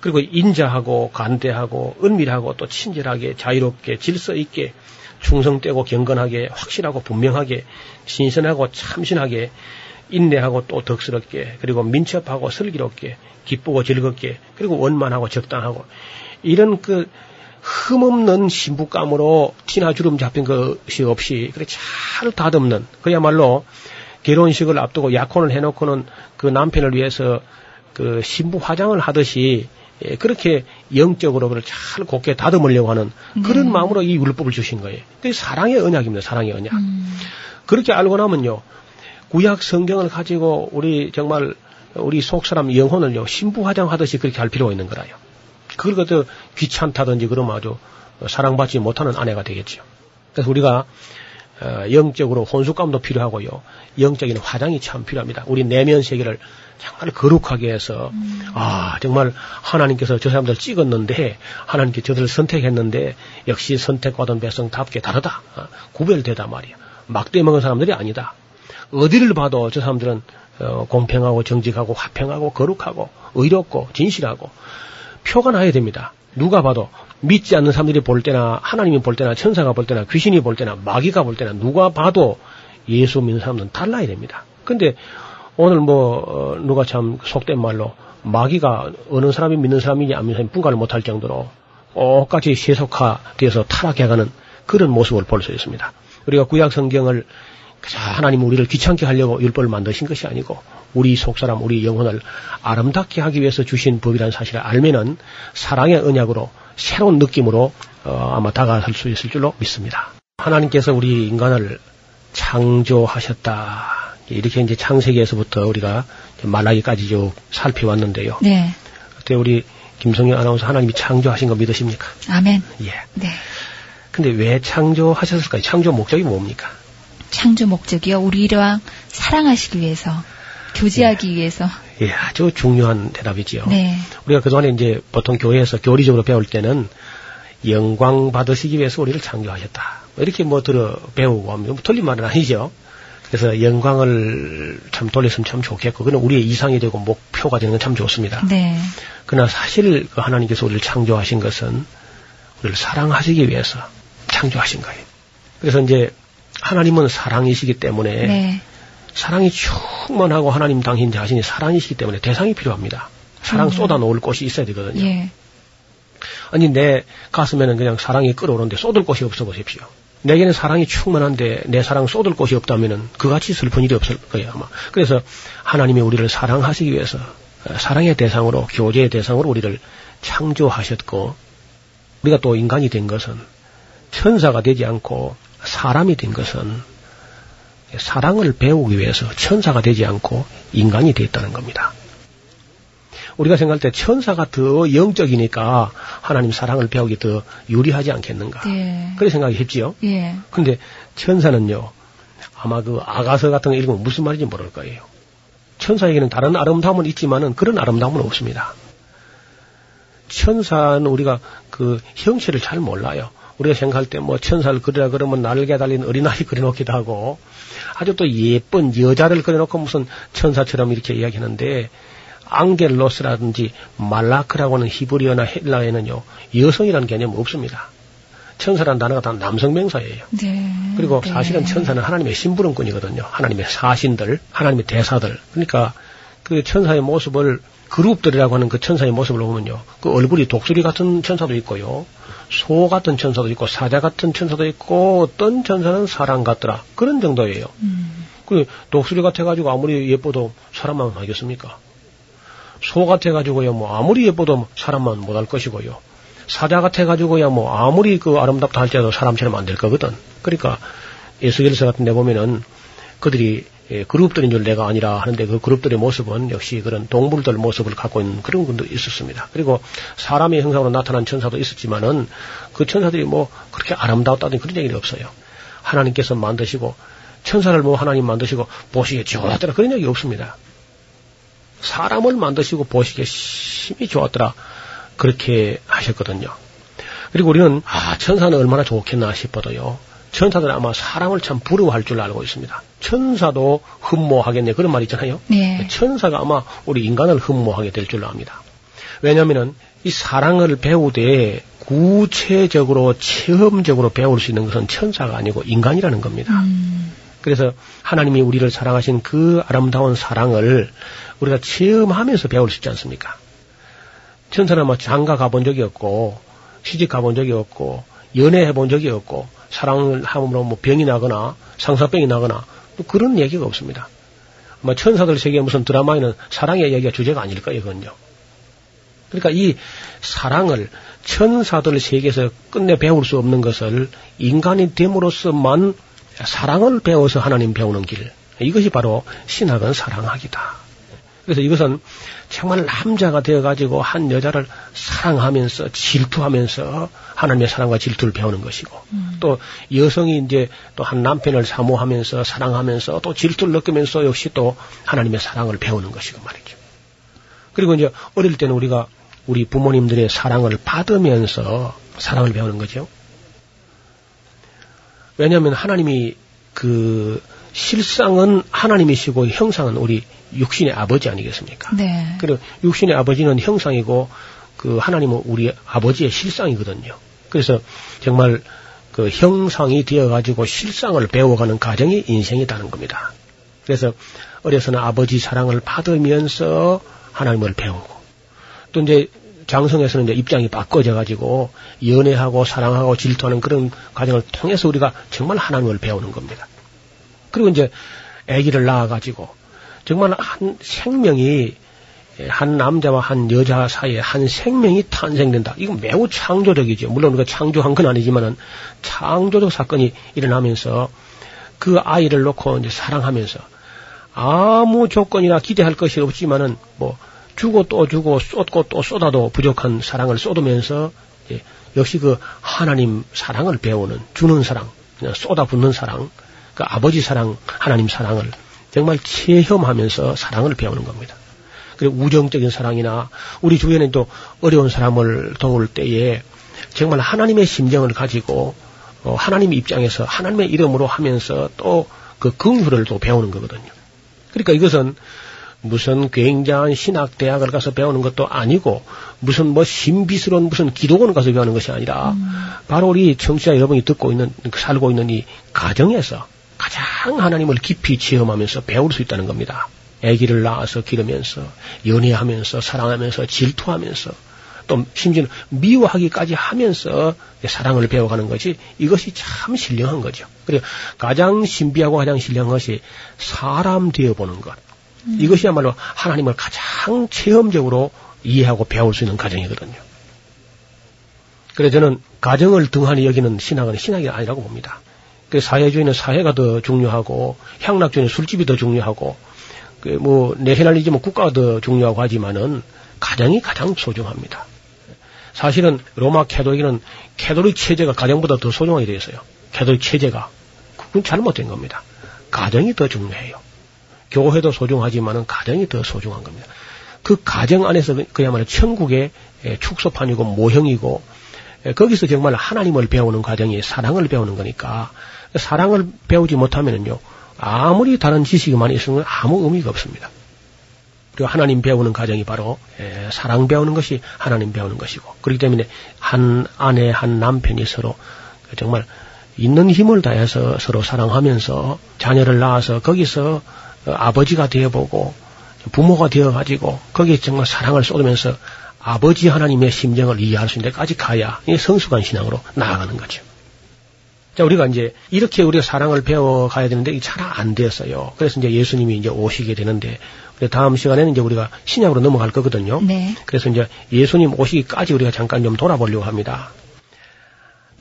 그리고 인자하고, 간대하고, 은밀하고, 또 친절하게, 자유롭게, 질서 있게, 충성되고, 경건하게, 확실하고, 분명하게, 신선하고, 참신하게, 인내하고, 또 덕스럽게, 그리고 민첩하고, 슬기롭게, 기쁘고, 즐겁게, 그리고 원만하고, 적당하고, 이런 그 흠없는 신부감으로 티나 주름 잡힌 것이 없이, 그래 잘 다듬는, 그야말로 결혼식을 앞두고 약혼을 해놓고는 그 남편을 위해서 그 신부 화장을 하듯이 그렇게 영적으로 잘 곱게 다듬으려고 하는 그런 마음으로 이 율법을 주신 거예요. 그게 사랑의 언약입니다. 사랑의 언약. 그렇게 알고 나면요, 구약 성경을 가지고 우리 정말 우리 속사람 영혼을요, 신부 화장하듯이 그렇게 할 필요가 있는 거라요. 그걸 것도 귀찮다든지 그러면 아주 사랑받지 못하는 아내가 되겠죠. 그래서 우리가 영적으로 혼숙감도 필요하고요, 영적인 화장이 참 필요합니다. 우리 내면 세계를 정말 거룩하게 해서 아 정말 하나님께서 저 사람들 찍었는데, 하나님께서 저들을 선택했는데 역시 선택받은 백성답게 다르다, 구별되다 말이야, 막대 먹은 사람들이 아니다, 어디를 봐도 저 사람들은 공평하고 정직하고 화평하고 거룩하고 의롭고 진실하고, 표가 나야 됩니다. 누가 봐도, 믿지 않는 사람들이 볼 때나 하나님이 볼 때나 천사가 볼 때나 귀신이 볼 때나 마귀가 볼 때나 누가 봐도 예수 믿는 사람들은 달라야 됩니다. 근데 오늘 뭐 누가 참 속된 말로 마귀가 어느 사람이 믿는 사람이냐 안 믿는 사람이 분간을 못할 정도로 똑같이 세속화돼서 타락해가는 그런 모습을 볼 수 있습니다. 우리가 구약 성경을 하나님 우리를 귀찮게 하려고 율법을 만드신 것이 아니고, 우리 속사람, 우리 영혼을 아름답게 하기 위해서 주신 법이라는 사실을 알면은 사랑의 언약으로 새로운 느낌으로 아마 다가설 수 있을 줄로 믿습니다. 하나님께서 우리 인간을 창조하셨다. 이렇게 이제 창세기에서부터 우리가 말라기까지 쭉 살펴왔는데요. 네. 그때 우리 김성현 아나운서, 하나님이 창조하신 거 믿으십니까? 아멘. 예. 네. 근데 왜 창조하셨을까요? 창조 목적이 뭡니까? 창조 목적이요? 우리랑 사랑하시기 위해서, 교제하기 위해서. 예, 아주 중요한 대답이지요. 네. 우리가 그동안에 이제 보통 교회에서 교리적으로 배울 때는 영광 받으시기 위해서 우리를 창조하셨다, 이렇게 뭐 들어 배우고 하면 틀린 말은 아니죠. 그래서 영광을 참 돌렸으면 참 좋겠고, 그건 우리의 이상이 되고 목표가 되는 건 참 좋습니다. 네. 그러나 사실 하나님께서 우리를 창조하신 것은 우리를 사랑하시기 위해서 창조하신 거예요. 그래서 이제 하나님은 사랑이시기 때문에, 네, 사랑이 충만하고 하나님 당신 자신이 사랑이시기 때문에 대상이 필요합니다. 사랑 쏟아놓을 곳이 있어야 되거든요. 예. 아니 내 가슴에는 그냥 사랑이 끓어오는데 쏟을 곳이 없어 보십시오. 내게는 사랑이 충만한데 내 사랑 쏟을 곳이 없다면은 그같이 슬픈 일이 없을 거예요 아마. 그래서 하나님이 우리를 사랑하시기 위해서 사랑의 대상으로, 교제의 대상으로 우리를 창조하셨고, 우리가 또 인간이 된 것은, 천사가 되지 않고 사람이 된 것은 사랑을 배우기 위해서 천사가 되지 않고 인간이 되었다는 겁니다. 우리가 생각할 때 천사가 더 영적이니까 하나님 사랑을 배우기 더 유리하지 않겠는가, 예, 그렇게 생각했지요. 그런데 예, 천사는요, 아마 그 아가서 같은 거 읽으면 무슨 말인지 모를 거예요. 천사에게는 다른 아름다움은 있지만은 그런 아름다움은 없습니다. 천사는 우리가 그 형체를 잘 몰라요. 우리가 생각할 때 뭐 천사를 그리라 그러면 날개 달린 어린아이 그려놓기도 하고, 아주 또 예쁜 여자를 그려놓고 무슨 천사처럼 이렇게 이야기하는데, 안겔로스라든지 말라크라고 하는 히브리어나 헬라에는요, 여성이라는 개념은 없습니다. 천사라는 단어가 다 남성 명사예요. 네. 그리고 사실은 천사는 하나님의 심부름꾼이거든요. 하나님의 사신들, 하나님의 대사들. 그러니까 그 천사의 모습을, 그룹들이라고 하는 그 천사의 모습을 보면요, 그 얼굴이 독수리 같은 천사도 있고요, 소 같은 천사도 있고, 사자 같은 천사도 있고, 어떤 천사는 사람 같더라. 그런 정도예요. 그 독수리 같아가지고 아무리 예뻐도 사람만 하겠습니까? 소 같아가지고요, 뭐 아무리 예뻐도 사람만 못할 것이고요. 사자 같아가지고야 뭐 아무리 그 아름답다 할지라도 사람처럼 안 될 거거든. 그러니까 에스겔서 같은 데 보면은 그들이 그룹들인 줄 내가 아니라 하는데, 그 그룹들의 모습은 역시 그런 동물들 모습을 갖고 있는 그런 분도 있었습니다. 그리고 사람의 형상으로 나타난 천사도 있었지만은 그 천사들이 뭐 그렇게 아름다웠다든지 그런 얘기는 없어요. 하나님께서 만드시고 천사를 뭐 하나님 만드시고 보시기에 좋았더라 그런 얘기 없습니다. 사람을 만드시고 보시기에 심히 좋았더라 그렇게 하셨거든요. 그리고 우리는 천사는 얼마나 좋겠나 싶어도요, 천사들은 아마 사람을 참 부러워할 줄 알고 있습니다. 천사도 흠모하겠네 그런 말이 있잖아요. 네. 천사가 아마 우리 인간을 흠모하게 될 줄로 압니다. 왜냐하면은 이 사랑을 배우되 구체적으로 체험적으로 배울 수 있는 것은 천사가 아니고 인간이라는 겁니다. 그래서 하나님이 우리를 사랑하신 그 아름다운 사랑을 우리가 체험하면서 배울 수 있지 않습니까? 천사는 아마 장가 가본 적이 없고, 시집 가본 적이 없고, 연애해 본 적이 없고, 사랑을 함으로 뭐 병이 나거나 상사병이 나거나 또 그런 얘기가 없습니다. 아마 천사들 세계 무슨 드라마에는 사랑의 얘기가 주제가 아닐 거예요, 그건요. 그러니까 이 사랑을 천사들 세계에서 끝내 배울 수 없는 것을 인간이 됨으로써만 사랑을 배워서 하나님 배우는 길, 이것이 바로 신학은 사랑학이다. 그래서 이것은 정말 남자가 되어가지고 한 여자를 사랑하면서, 질투하면서 하나님의 사랑과 질투를 배우는 것이고, 또 여성이 이제 또 한 남편을 사모하면서 사랑하면서 또 질투를 느끼면서 역시 또 하나님의 사랑을 배우는 것이고 말이죠. 그리고 이제 어릴 때는 우리가 우리 부모님들의 사랑을 받으면서 사랑을 배우는 거죠. 왜냐하면 하나님이 그 실상은 하나님이시고 형상은 우리 육신의 아버지 아니겠습니까? 네. 그리고 육신의 아버지는 형상이고 그 하나님은 우리 아버지의 실상이거든요. 그래서 정말 그 형상이 되어가지고 실상을 배워가는 과정이 인생이라는 겁니다. 그래서 어려서는 아버지 사랑을 받으면서 하나님을 배우고, 또 이제 장성에서는 이제 입장이 바꿔져가지고 연애하고 사랑하고 질투하는 그런 과정을 통해서 우리가 정말 하나님을 배우는 겁니다. 그리고 이제 아기를 낳아가지고 정말 한 생명이, 한 남자와 한 여자 사이에 한 생명이 탄생된다. 이건 매우 창조적이죠. 물론 우리가 창조한 건 아니지만은 창조적 사건이 일어나면서 그 아이를 놓고 이제 사랑하면서 아무 조건이나 기대할 것이 없지만은 뭐 주고 또 주고 쏟고 또 쏟아도 부족한 사랑을 쏟으면서 역시 그 하나님 사랑을 배우는, 주는 사랑, 그냥 쏟아붓는 사랑, 그 아버지 사랑, 하나님 사랑을 정말 체험하면서 사랑을 배우는 겁니다. 그리고 우정적인 사랑이나 우리 주변에 또 어려운 사람을 도울 때에 정말 하나님의 심정을 가지고 하나님 입장에서 하나님의 이름으로 하면서 또 그 긍휼을 또 배우는 거거든요. 그러니까 이것은 무슨 굉장한 신학대학을 가서 배우는 것도 아니고, 무슨 뭐 신비스러운 무슨 기도원을 가서 배우는 것이 아니라, 바로 우리 청취자 여러분이 듣고 있는, 살고 있는 이 가정에서 가장 하나님을 깊이 체험하면서 배울 수 있다는 겁니다. 아기를 낳아서 기르면서, 연애하면서, 사랑하면서, 질투하면서, 또 심지어 미워하기까지 하면서 사랑을 배워가는 것이, 이것이 참 신령한 거죠. 그리고 가장 신비하고 가장 신령한 것이 사람 되어보는 것. 이것이야말로 하나님을 가장 체험적으로 이해하고 배울 수 있는 과정이거든요. 그래서 저는 가정을 등한히 여기는 신학은 신학이 아니라고 봅니다. 그 사회주의는 사회가 더 중요하고, 향락주의는 술집이 더 중요하고, 그 뭐 내셔널리즘은 국가가 더 중요하고 하지만은 가정이 가장 소중합니다. 사실은 로마 캐도릭에는 캐도릭 체제가 가정보다 더 소중하게 되어 있어요. 캐도릭 체제가 그건 잘못된 겁니다. 가정이 더 중요해요. 교회도 소중하지만은 가정이 더 소중한 겁니다. 그 가정 안에서 그야말로 천국의 축소판이고 모형이고, 거기서 정말 하나님을 배우는 과정이 사랑을 배우는 거니까, 사랑을 배우지 못하면은요, 아무리 다른 지식이 많이 있으면 아무 의미가 없습니다. 그 하나님 배우는 과정이 바로 사랑 배우는 것이 하나님 배우는 것이고, 그렇기 때문에 한 아내 한 남편이 서로 정말 있는 힘을 다해서 서로 사랑하면서 자녀를 낳아서 거기서 아버지가 되어보고 부모가 되어가지고 거기에 정말 사랑을 쏟으면서 아버지 하나님의 심정을 이해할 수 있는 데까지 가야 성숙한 신앙으로 나아가는 거죠. 자, 우리가 이제 이렇게 우리가 사랑을 배워가야 되는데 잘 안 되었어요. 그래서 이제 예수님이 이제 오시게 되는데, 다음 시간에는 이제 우리가 신약으로 넘어갈 거거든요. 네. 그래서 이제 예수님 오시기까지 우리가 잠깐 좀 돌아보려고 합니다.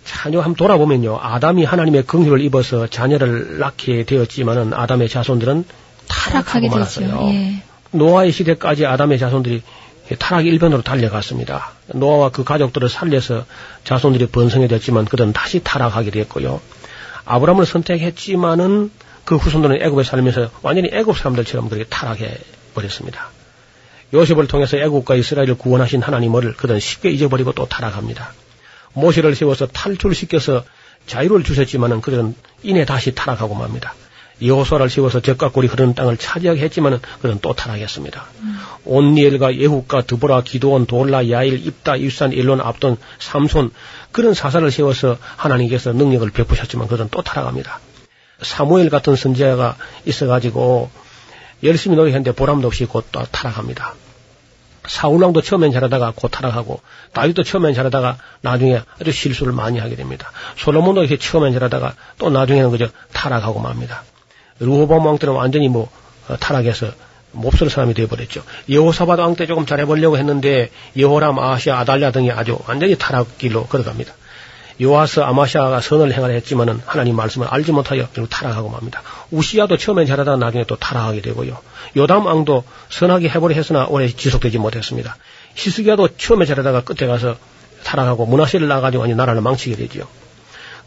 자, 한번 돌아보면요, 아담이 하나님의 긍휼을 입어서 자녀를 낳게 되었지만은 아담의 자손들은 타락하게 되었어요. 예. 노아의 시대까지 아담의 자손들이 타락 일변으로 달려갔습니다. 노아와 그 가족들을 살려서 자손들이 번성해졌지만 그들은 다시 타락하게 됐고요. 아브라함을 선택했지만은 그 후손들은 애굽에 살면서 완전히 애굽 사람들처럼 그렇게 타락해 버렸습니다. 요셉을 통해서 애굽과 이스라엘을 구원하신 하나님을 그들은 쉽게 잊어버리고 또 타락합니다. 모세를 세워서 탈출시켜서 자유를 주셨지만은 그들은 이내 다시 타락하고 맙니다. 여호수아를 세워서 젖과 꿀이 흐르는 땅을 차지하게 했지만은 그들은 또 타락했습니다. 온니엘과 예훗과 드보라, 기도원, 돌라, 야일, 입다, 입산, 일론, 압돈, 삼손 그런 사사를 세워서 하나님께서 능력을 베푸셨지만 그들은 또 타락합니다. 사무엘 같은 선지자가 있어가지고 열심히 노력했는데 보람도 없이 곧 또 타락합니다. 사울왕도 처음엔 잘하다가 곧 타락하고, 다윗도 처음엔 잘하다가 나중에 아주 실수를 많이 하게 됩니다. 솔로몬도 이렇게 처음엔 잘하다가 또 나중에는 그저 타락하고 맙니다. 르호보암 왕 때는 완전히 타락해서 몹쓸 사람이 되어버렸죠. 여호사밧 왕 때 조금 잘해보려고 했는데 여호람, 아하시야, 아달랴 등이 아주 완전히 타락길로 걸어갑니다. 요아스, 아마샤가 선을 행하려 했지만은 하나님 말씀을 알지 못하여 결국 타락하고 맙니다. 우시야도 처음엔 잘하다가 나중에 또 타락하게 되고요. 요담 왕도 선하게 해보려 했으나 오래 지속되지 못했습니다. 히스기야도 처음에 잘하다가 끝에 가서 타락하고 므낫세를 낳아가지고 완전히 나라를 망치게 되죠.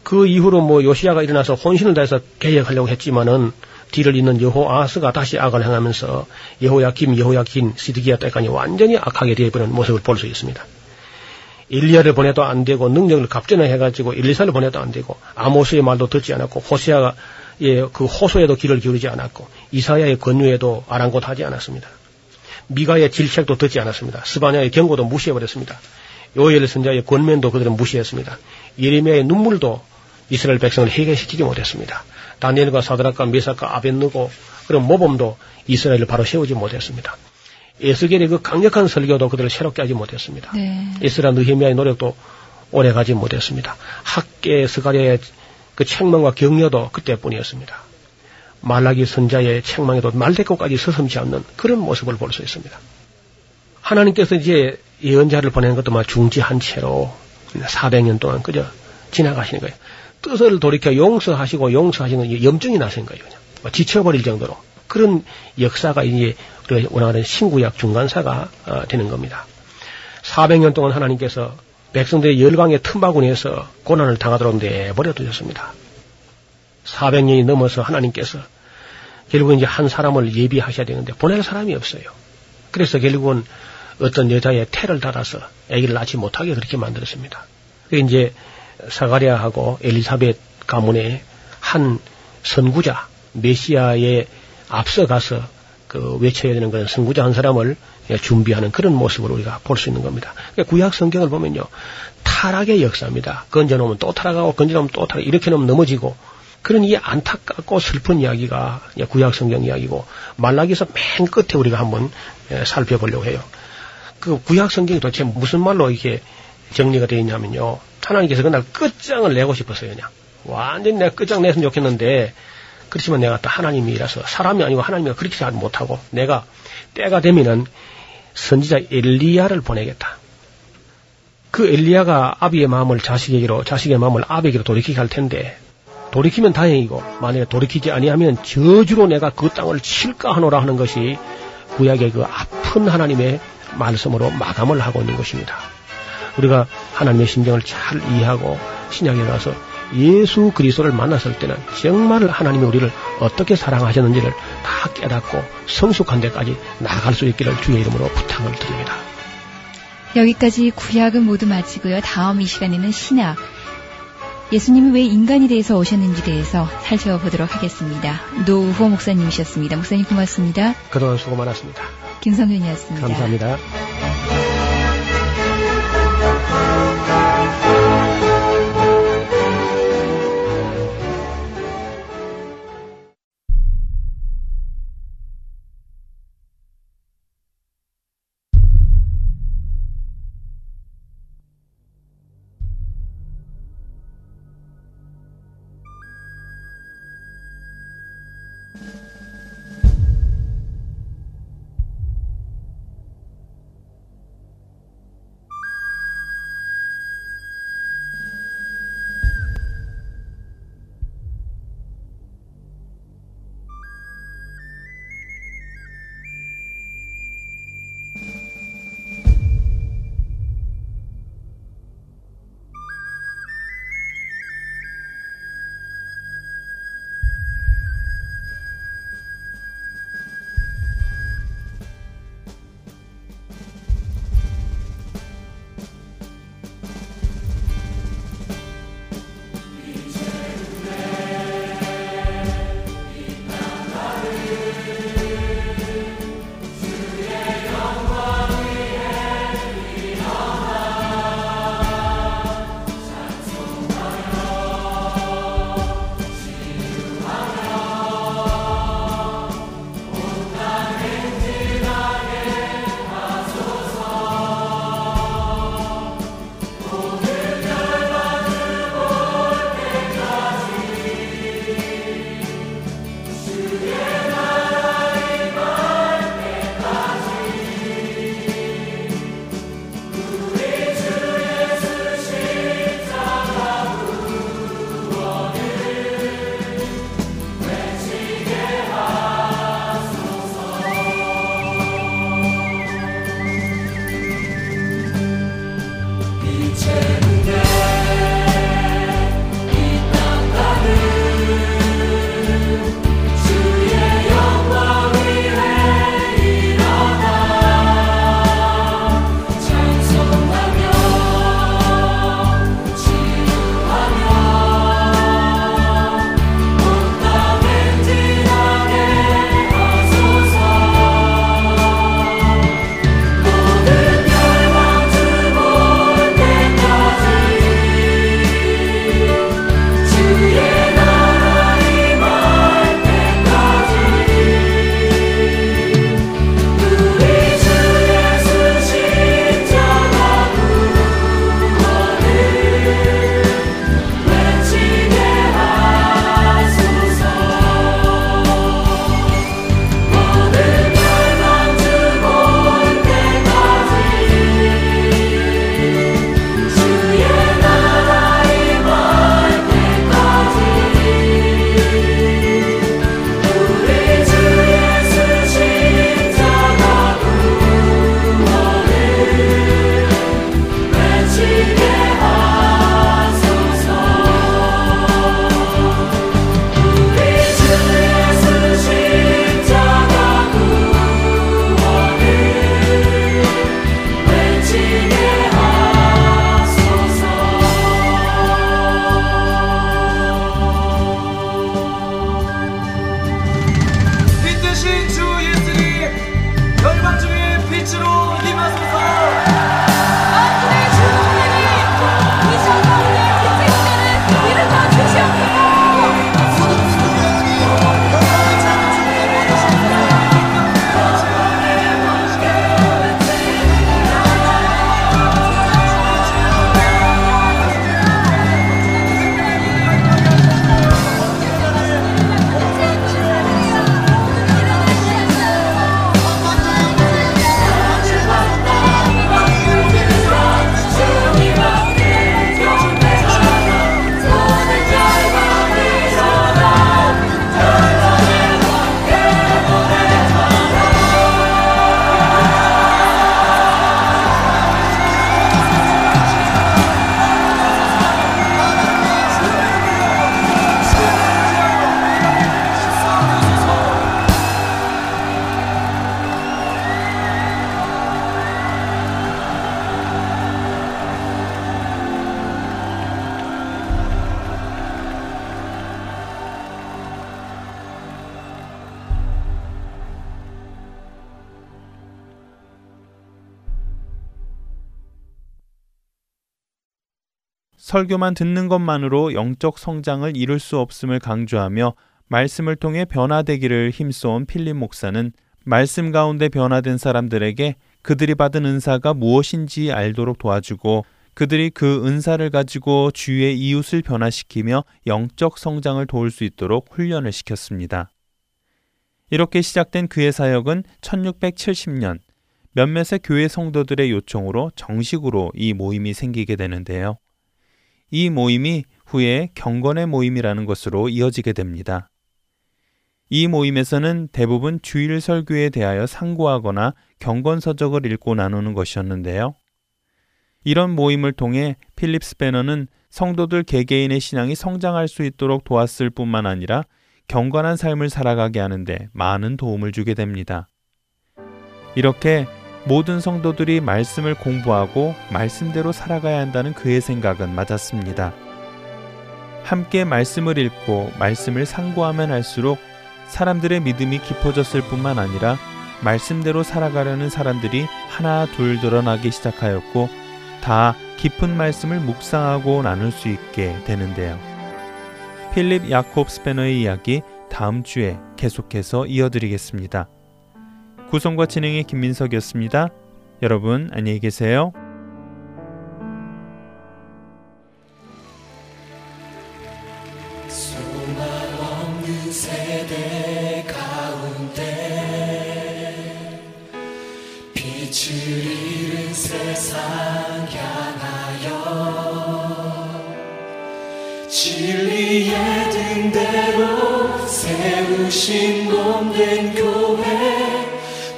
그 이후로 요시야가 일어나서 혼신을 다해서 개혁하려고 했지만은 뒤를 잇는 여호아스가 다시 악을 행하면서 여호야김, 여호야긴, 시드기야 때까지 완전히 악하게 되어버린 모습을 볼 수 있습니다. 일리야를 보내도 안 되고, 능력을 갑전해가지고 엘리사를 보내도 안 되고, 아모스의 말도 듣지 않았고, 호세아의 그 호소에도 귀를 기울이지 않았고, 이사야의 권유에도 아랑곳하지 않았습니다. 미가의 질책도 듣지 않았습니다. 스바냐의 경고도 무시해버렸습니다. 요엘 선지자의 권면도 그들은 무시했습니다. 예레미야의 눈물도 이스라엘 백성을 해결시키지 못했습니다. 다니엘과 사드락과 메삭과 아벳느고 그런 모범도 이스라엘을 바로 세우지 못했습니다. 에스겔의 그 강력한 설교도 그들을 새롭게 하지 못했습니다. 네. 에스라 느헤미야의 노력도 오래가지 못했습니다. 학개 스가랴의 그 책망과 격려도 그때뿐이었습니다. 말라기 선지자의 책망에도 말대꾸까지 서슴지 않는 그런 모습을 볼 수 있습니다. 하나님께서 이제 예언자를 보낸 것도 중지한 채로 400년 동안 그저 지나가시는 거예요. 뜻을 돌이켜 용서하시고 용서하시는 염증이 나신 거예요. 그냥. 지쳐버릴 정도로. 그런 역사가 이제 우리가 원하는 신구약 중간사가 되는 겁니다. 400년 동안 하나님께서 백성들의 열방의 틈바구니에서 고난을 당하도록 내버려 두셨습니다. 400년이 넘어서 하나님께서 결국은 이제 한 사람을 예비하셔야 되는데 보낼 사람이 없어요. 그래서 결국은 어떤 여자의 태를 달아서 아기를 낳지 못하게 그렇게 만들었습니다. 이제 사가랴하고 엘리사벳 가문의 한 선구자, 메시아의 앞서가서 그 외쳐야 되는 그런 선구자 한 사람을 준비하는 그런 모습을 우리가 볼 수 있는 겁니다. 구약 성경을 보면요, 타락의 역사입니다. 건져놓으면 또 타락하고 건져놓으면 또 타락, 이렇게 놓으면 넘어지고, 그런 이 안타깝고 슬픈 이야기가 구약 성경 이야기고, 말라기에서 맨 끝에 우리가 한번 살펴보려고 해요. 그 구약 성경이 도대체 무슨 말로 이렇게 정리가 되어 있냐면요, 하나님께서 그날 끝장을 내고 싶었어요. 그냥 완전히 내가 끝장 냈으면 좋겠는데, 그렇지만 내가 또 하나님이라서, 사람이 아니고 하나님이라 그렇게 잘 못하고, 내가 때가 되면은 선지자 엘리야를 보내겠다. 그 엘리야가 아비의 마음을 자식에게로, 자식의 마음을 아비에게로 돌이키게 할 텐데, 돌이키면 다행이고 만약에 돌이키지 아니하면 저주로 내가 그 땅을 칠까 하노라 하는 것이 구약의 그 아픈 하나님의 말씀으로 마감을 하고 있는 것입니다. 우리가 하나님의 심정을 잘 이해하고 신약에 가서 예수 그리스도를 만났을 때는 정말 하나님이 우리를 어떻게 사랑하셨는지를 다 깨닫고 성숙한 데까지 나아갈 수 있기를 주의 이름으로 부탁을 드립니다. 여기까지 구약은 모두 마치고요. 다음 이 시간에는 신약, 예수님이 왜 인간이 돼서 오셨는지 대해서 살펴보도록 하겠습니다. 노우호 목사님이셨습니다. 목사님 고맙습니다. 그동안 수고 많았습니다. 김성윤이었습니다. 감사합니다. 설교만 듣는 것만으로 영적 성장을 이룰 수 없음을 강조하며 말씀을 통해 변화되기를 힘써온 필립 목사는 말씀 가운데 변화된 사람들에게 그들이 받은 은사가 무엇인지 알도록 도와주고 그들이 그 은사를 가지고 주위의 이웃을 변화시키며 영적 성장을 도울 수 있도록 훈련을 시켰습니다. 이렇게 시작된 그의 사역은 1670년 몇몇의 교회 성도들의 요청으로 정식으로 이 모임이 생기게 되는데요. 이 모임이 후에 경건의 모임이라는 것으로 이어지게 됩니다. 이 모임에서는 대부분 주일 설교에 대하여 상고하거나 경건서적을 읽고 나누는 것이었는데요. 이런 모임을 통해 필립 스페너는 성도들 개개인의 신앙이 성장할 수 있도록 도왔을 뿐만 아니라 경건한 삶을 살아가게 하는데 많은 도움을 주게 됩니다. 이렇게 모든 성도들이 말씀을 공부하고 말씀대로 살아가야 한다는 그의 생각은 맞았습니다. 함께 말씀을 읽고 말씀을 상고하면 할수록 사람들의 믿음이 깊어졌을 뿐만 아니라 말씀대로 살아가려는 사람들이 하나 둘 늘어나기 시작하였고 다 깊은 말씀을 묵상하고 나눌 수 있게 되는데요. 필립 야콥 스페너의 이야기 다음 주에 계속해서 이어드리겠습니다. 구성과 진행의 김민석이었습니다. 여러분 안녕히 계세요. 소망 없는 세대 가운데 빛을 잃은 세상 향하여 진리의 등대로 세우신 몸된 교회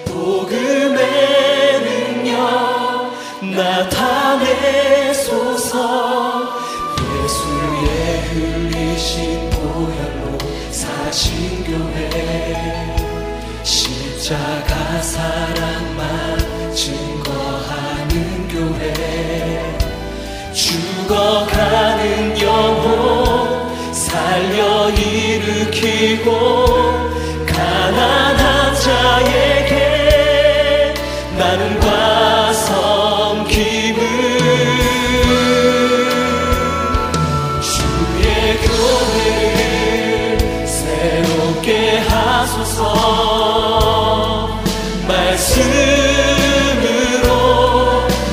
복음의 능력 나타내소서 예수의 흘리신 보혈로 사신 교회 십자가 사랑만 증거하는 교회 죽어가는 영혼 살려 일으키고 가난한 자에게 나는 과성 기분 주의 교회를 새롭게 하소서 말씀으로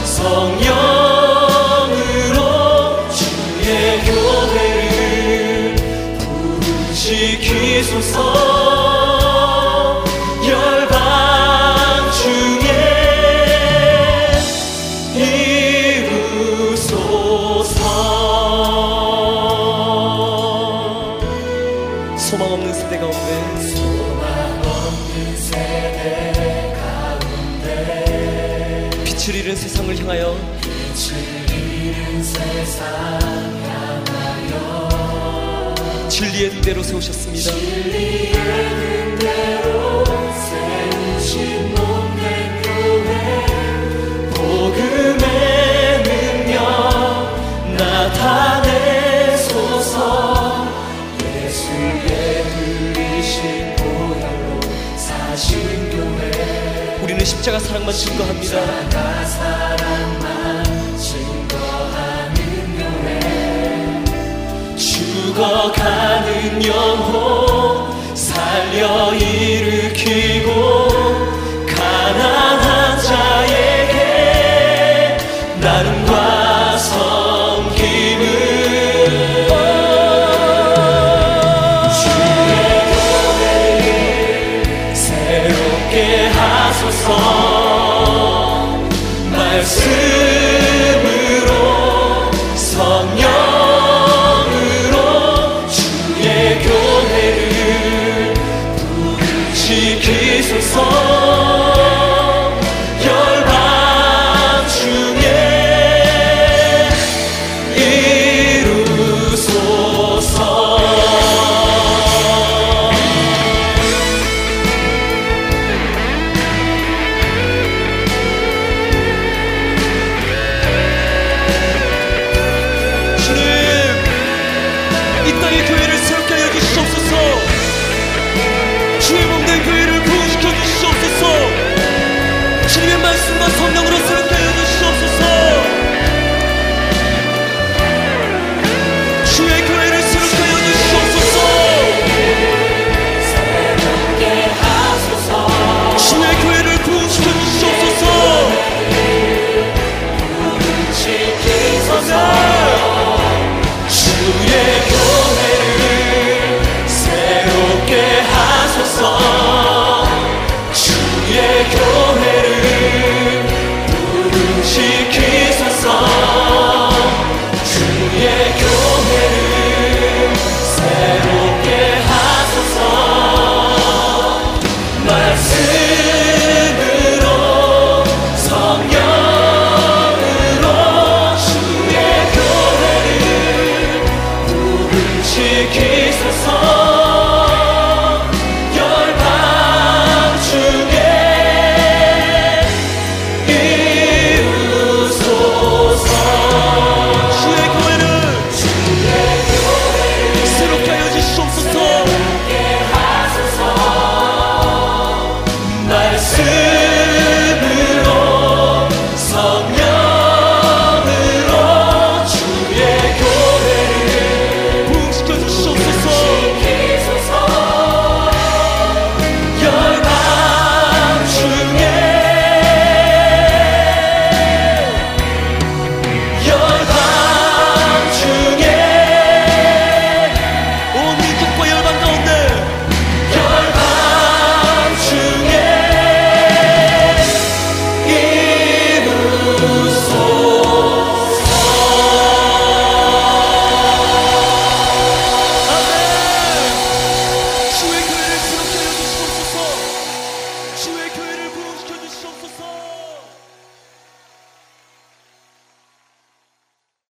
성령으로 주의 교회를 부르짖히소서 세상을 향하여 빛을 잃은 세상 향하여 진리의 등대로 세우셨습니다. 진리의 등대로 세우신 몸된 교회 복음의 능력 나타내소서 예수의 흘리신 보혈로 사신 교회 우리는 십자가 사랑만 증거합니다. 십자가 사랑만 증거하는 교회 죽어가는 영혼 살려 일으키고 가난한 자에게 나눔과 섬김을 말씀